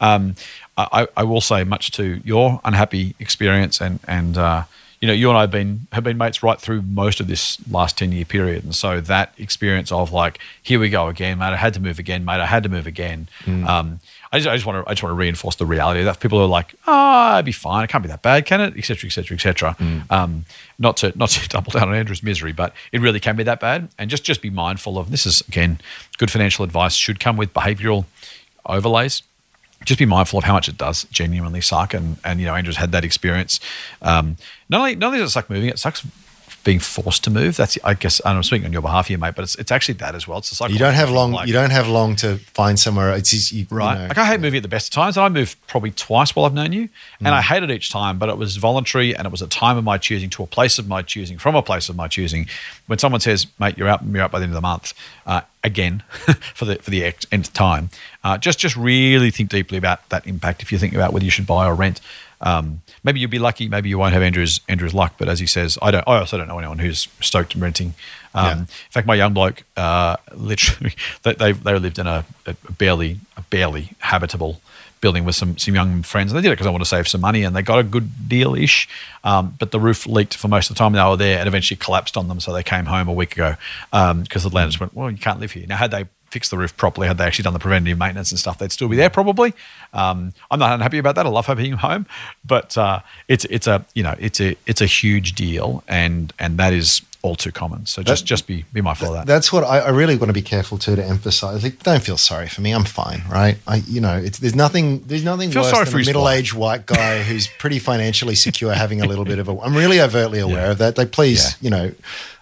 Um, I, I will say, much to your unhappy experience, and and uh, you know, you and I have been have been mates right through most of this last ten year period, and so that experience of like, here we go again, mate. I had to move again, mate. I had to move again. Mm. Um, I just, I just want to, I just want to reinforce the reality that people are like, ah, oh, it'd be fine. It can't be that bad, can it? Et cetera, et cetera, et cetera. Mm. Um, not to, not to double down on Andrew's misery, but it really can be that bad. And just, just be mindful of this. Is again, good financial advice should come with behavioural overlays. Just be mindful of how much it does genuinely suck. And and you know, Andrew's had that experience. Um, not only, not only does it suck moving, it sucks being forced to move. That's, I guess, and I'm speaking on your behalf here, mate, but it's, it's actually that as well. It's a you don't have long. Like, you don't have long to find somewhere. It's just, you, right. You know, like I hate moving at the best of times, and I moved probably twice while I've known you, and mm. I hated each time. But it was voluntary, and it was a time of my choosing to a place of my choosing from a place of my choosing. When someone says, "Mate, you're out, you're out by the end of the month," uh, again for the for the nth time, uh, just just really think deeply about that impact. If you think about whether you should buy or rent. Um, maybe you'll be lucky. Maybe you won't have Andrew's Andrew's luck. But as he says, I don't. I also don't know anyone who's stoked renting. Um, yeah. In fact, my young bloke, uh, literally, they, they they lived in a, a barely a barely habitable building with some some young friends, and they did it because I want to save some money, and they got a good deal ish. Um, but the roof leaked for most of the time they were there, and eventually collapsed on them. So they came home a week ago because um, the landlords went, "Well, you can't live here now." Had they fix the roof properly, had they actually done the preventative maintenance and stuff, they'd still be there probably. Um, I'm not unhappy about that. I love having him home, but uh, it's it's a you know it's a it's a huge deal, and and that is all too common. So just that, just be be mindful of that. That's what I, I really want to be careful to to emphasize. Like, don't feel sorry for me. I'm fine, right? I you know it's there's nothing there's nothing feel worse than a middle aged white guy who's pretty financially secure having a little bit of a. I'm really overtly aware yeah. of that. Like please, yeah. you know.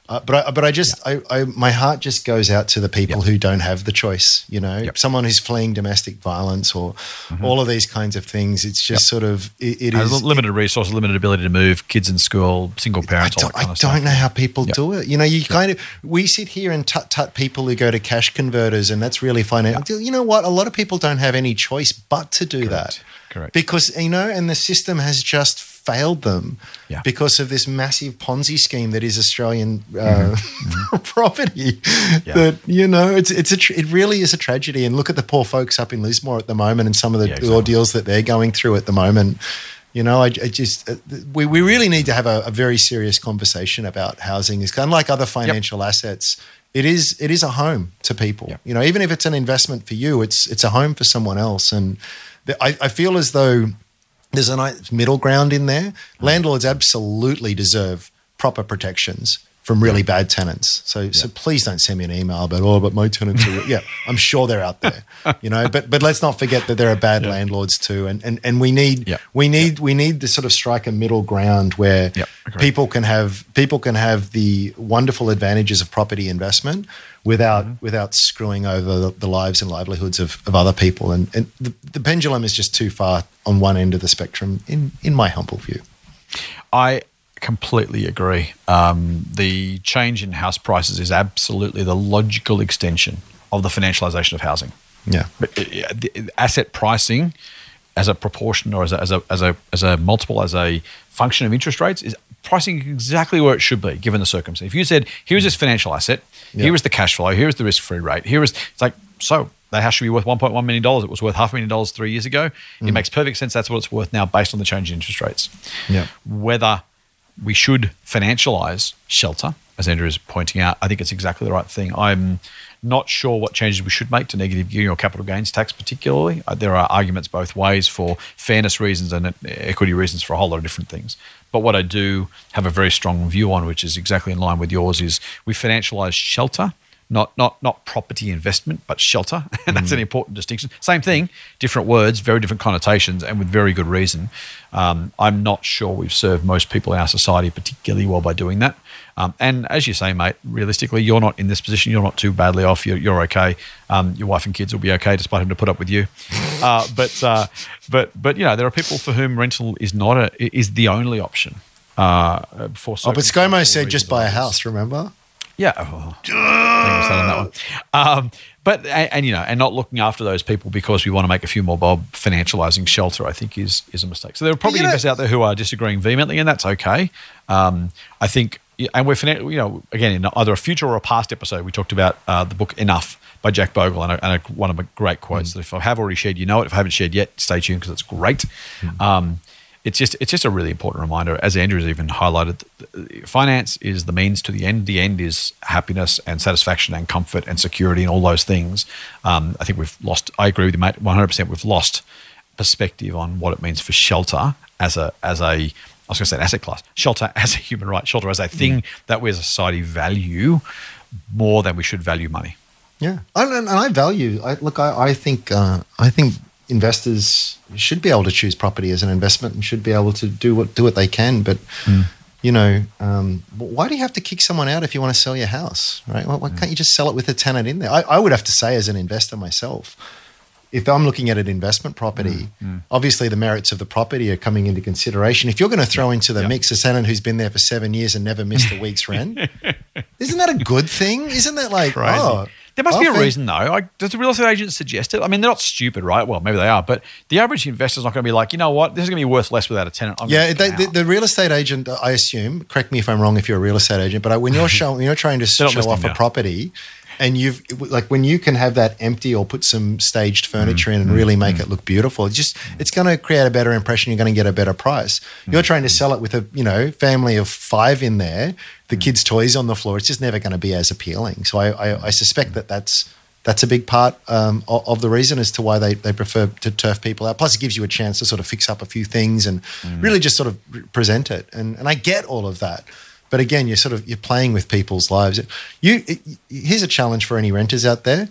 Uh, but I, but I just yeah. I, I my heart just goes out to the people yep. who don't have the choice, you know, yep. someone who's fleeing domestic violence or mm-hmm. all of these kinds of things. It's just yep. sort of it, it is limited it, resources, limited ability to move, kids in school, single parents. I don't, all that kind I of don't stuff. know how people yep. do it. You know, you yep. kind of we sit here and tut tut people who go to cash converters, and that's really financial. Yep. You know what? A lot of people don't have any choice but to do Correct. that. Correct. Because you know, and the system has just failed them yeah. because of this massive Ponzi scheme that is Australian uh, mm-hmm. property. Yeah. That you know, it's it's a tr- it really is a tragedy. And look at the poor folks up in Lismore at the moment, and some of the yeah, exactly. ordeals that they're going through at the moment. You know, I, I just uh, we we really need to have a, a very serious conversation about housing. It's kind of like other financial yep. assets. it is it is a home to people. Yeah. You know, even if it's an investment for you, it's it's a home for someone else. And the, I, I feel as though there's a nice middle ground in there. Mm-hmm. Landlords absolutely deserve proper protections from really bad tenants. So yeah. so please don't send me an email about, oh, but my tenants are, yeah, I'm sure they're out there, you know, but but let's not forget that there are bad yeah. landlords too. And and, and we need, yeah. we need, yeah. we need to sort of strike a middle ground where yeah. okay. people can have, people can have the wonderful advantages of property investment without, mm-hmm. without screwing over the, the lives and livelihoods of, of other people. And, and the, the pendulum is just too far on one end of the spectrum in, in my humble view. I, Completely agree. Um, the change in house prices is absolutely the logical extension of the financialization of housing. Yeah, but, uh, the asset pricing as a proportion or as a, as a as a as a multiple as a function of interest rates is pricing exactly where it should be given the circumstance. If you said, "Here's this financial asset, yeah. here is the cash flow, here is the risk-free rate, here is," it's like so. That house should be worth one point one million dollars. It was worth half a million dollars three years ago. Mm. It makes perfect sense. That's what it's worth now based on the change in interest rates. Yeah, whether we should financialize shelter, as Andrew is pointing out. I think it's exactly the right thing. I'm not sure what changes we should make to negative gearing or capital gains tax particularly. There are arguments both ways for fairness reasons and equity reasons for a whole lot of different things. But what I do have a very strong view on, which is exactly in line with yours, is we financialize shelter, not not not property investment, but shelter. And that's mm. an important distinction. Same thing, different words, very different connotations, and with very good reason. Um, I'm not sure we've served most people in our society particularly well by doing that. Um, and as you say, mate, realistically, you're not in this position. You're not too badly off. You're, you're okay. Um, your wife and kids will be okay, despite having to put up with you. Uh, but uh, but but you know, there are people for whom rental is not a, is the only option. Uh, for oh, but ScoMo said just buy a house. Remember. Yeah, oh, I think that one. Um, but and, and you know, and not looking after those people because we want to make a few more bob financializing shelter, I think is is a mistake. So there are probably you know, investors out there who are disagreeing vehemently, and that's okay. Um, I think, and we're you know, again in either a future or a past episode, we talked about uh, the book Enough by Jack Bogle, and, and one of my great quotes mm. that if I have already shared, you know it. If I haven't shared yet, stay tuned because it's great. Mm. Um, It's just it's just a really important reminder, as Andrew has even highlighted, finance is the means to the end. The end is happiness and satisfaction and comfort and security and all those things. Um, I think we've lost, I agree with you, mate, one hundred percent we've lost perspective on what it means for shelter as a, as a I was going to say an asset class, shelter as a human right, shelter as a thing yeah. that we as a society value more than we should value money. Yeah, and I, I value, I, look, I, I think, uh, I think, investors should be able to choose property as an investment and should be able to do what do what they can. But, mm. you know, um, why do you have to kick someone out if you want to sell your house, right? Why, why mm. can't you just sell it with a tenant in there? I, I would have to say as an investor myself, if I'm looking at an investment property, mm. Mm. obviously the merits of the property are coming into consideration. If you're going to throw yeah. into the yeah. mix a tenant who's been there for seven years and never missed a week's rent, isn't that a good thing? Isn't that like, crazy. oh, There must well, be a reason, though. Like, does the real estate agent suggest it? I mean, they're not stupid, right? Well, maybe they are, but the average investor's not going to be like, you know what, this is going to be worth less without a tenant. I'm yeah, they, the, the real estate agent, I assume, correct me if I'm wrong if you're a real estate agent, but when you're, show, when you're trying to show off now. a property and you've, like when you can have that empty or put some staged furniture mm, in and mm, really make mm. it look beautiful, it's just, it's going to create a better impression. You're going to get a better price. You're mm, trying to sell it with a, you know, family of five in there. The kids' toys on the floor, it's just never going to be as appealing. So I, I, I suspect that that's that's a big part um, of, of the reason as to why they, they prefer to turf people out. Plus, it gives you a chance to sort of fix up a few things and mm. really just sort of present it. And and I get all of that, but again, you're sort of you're playing with people's lives. You it, here's a challenge for any renters out there.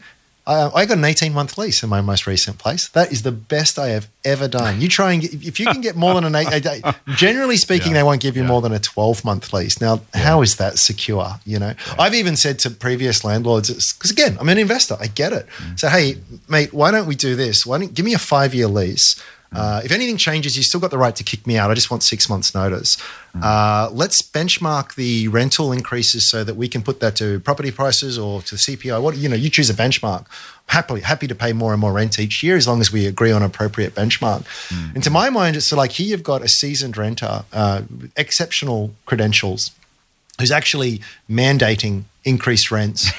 Uh, I got an eighteen-month lease in my most recent place. That is the best I have ever done. You try and get, if you can get more than an eight, eight generally speaking, yeah, they won't give you yeah. more than a twelve-month lease. Now, yeah. how is that secure? You know, yeah. I've even said to previous landlords, because again, I'm an investor, I get it. Mm. So, hey, mate, why don't we do this? Why don't give me a five-year lease? Uh, if anything changes, you still got the right to kick me out. I just want six months' notice. Mm. Uh, let's benchmark the rental increases so that we can put that to property prices or to C P I. What you know, you choose a benchmark. Happily, happy to pay more and more rent each year as long as we agree on an appropriate benchmark. Mm. And to my mind, it's like here you've got a seasoned renter, uh, exceptional credentials, who's actually mandating increased rents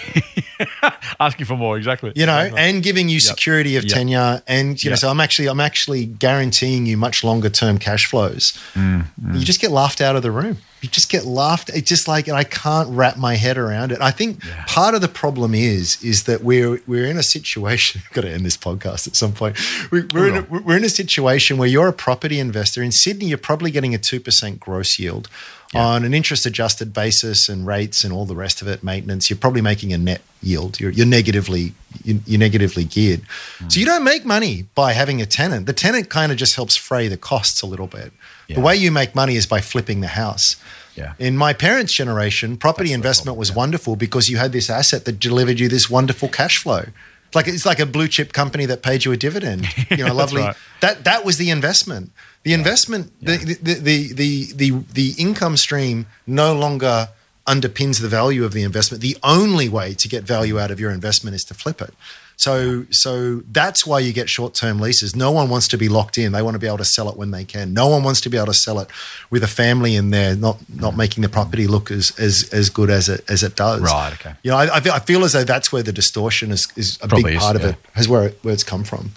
Asking for more, exactly. You know, exactly. and giving you yep. security of yep. tenure, and you yep. know, so I'm actually, I'm actually guaranteeing you much longer term cash flows. Mm, mm. You just get laughed out of the room. You just get laughed. It's just like, and I can't wrap my head around it. I think yeah. part of the problem is, is that we're we're in a situation. I've got to end this podcast at some point. We, we're in a, we're in a situation where you're a property investor in Sydney. You're probably getting a two percent gross yield yeah. on an interest adjusted basis and rates and all the rest of it, maintenance. You're probably making a net yield. You're, you're negatively you're negatively geared, mm. so you don't make money by having a tenant. The tenant kind of just helps fray the costs a little bit. Yeah. The way you make money is by flipping the house. Yeah. In my parents' generation, property That's investment was yeah. wonderful because you had this asset that delivered you this wonderful cash flow. Like it's like a blue chip company that paid you a dividend. You know, lovely. Right. That that was the investment. The yeah. investment, yeah. The, the, the the the the income stream no longer underpins the value of the investment. The only way to get value out of your investment is to flip it. So so that's why you get short-term leases. No one wants to be locked in. They want to be able to sell it when they can. No one wants to be able to sell it with a family in there, not not making the property look as as, as good as it as it does. Right, okay. You know, I, I feel as though that's where the distortion is, is a Probably big part is, yeah. of it, is where, it, where it's come from.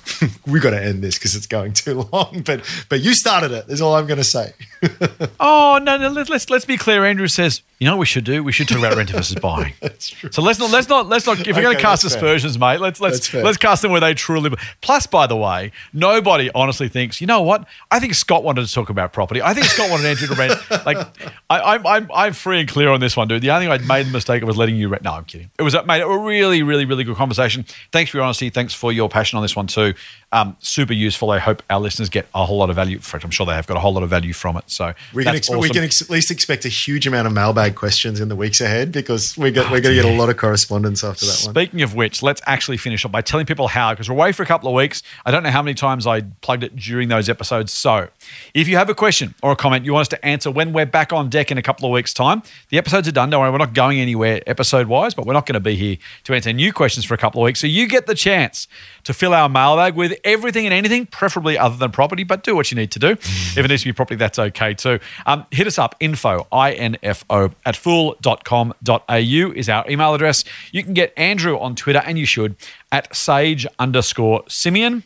We've got to end this because it's going too long. But but you started it is all I'm going to say. oh, no, no, let's, let's be clear. Andrew says, you know what we should do? We should talk about renting versus buying. That's true. So let's not, let's not, let's not, if we're okay, going to cast aspersions, fair. mate, let's, let's, Let's cast them where they truly be. Plus, by the way, nobody honestly thinks, you know what? I think Scott wanted to talk about property. I think Scott wanted Andrew to rent. Like, I, I'm, I'm, I'm free and clear on this one, dude. The only thing I made the mistake of was letting you rent. No, I'm kidding. It was, mate, a really, really, really good conversation. Thanks for your honesty. Thanks for your passion on this one too. Um, super useful. I hope our listeners get a whole lot of value. In fact, I'm sure they have got a whole lot of value from it. So we can, expe- awesome. we can ex- at least expect a huge amount of mailbag questions in the weeks ahead because we got, oh, we're going to get a lot of correspondence after that Speaking one. Speaking of which, let's actually finish up by telling people how, because we're away for a couple of weeks. I don't know how many times I plugged it during those episodes. So if you have a question or a comment you want us to answer when we're back on deck in a couple of weeks' time, the episodes are done. Don't worry, we're not going anywhere episode-wise, but we're not going to be here to answer new questions for a couple of weeks. So you get the chance to fill our mailbag with everything and anything, preferably other than property, but do what you need to do. If it needs to be property, that's okay too. Um, hit us up, info, I N F O, at fool dot com dot A U is our email address. You can get Andrew on Twitter, and you should, at sage underscore Simeon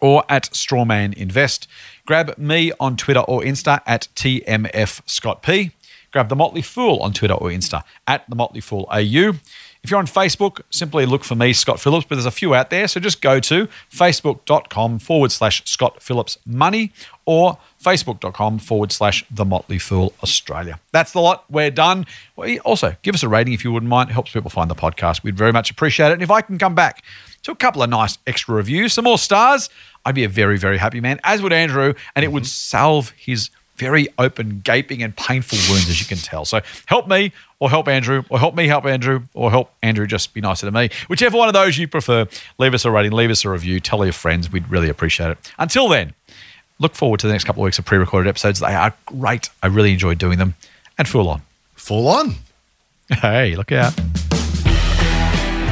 or at strawman invest. Grab me on Twitter or Insta at T M F Scott P. Grab The Motley Fool on Twitter or Insta at The Motley Fool A U. If you're on Facebook, simply look for me, Scott Phillips, but there's a few out there. So just go to facebook.com forward slash Scott Phillips Money or facebook.com forward slash The Motley Fool Australia. That's the lot. We're done. Also, give us a rating if you wouldn't mind. It helps people find the podcast. We'd very much appreciate it. And if I can come back to a couple of nice extra reviews, some more stars, I'd be a very, very happy man, as would Andrew, and it would salve his very open, gaping and painful wounds, as you can tell. So help me or help Andrew or help me help Andrew or help Andrew just be nicer to me. Whichever one of those you prefer, leave us a rating, leave us a review, tell your friends. We'd really appreciate it. Until then, look forward to the next couple of weeks of pre-recorded episodes. They are great. I really enjoy doing them. And Fool On. Fool On. Hey, look out.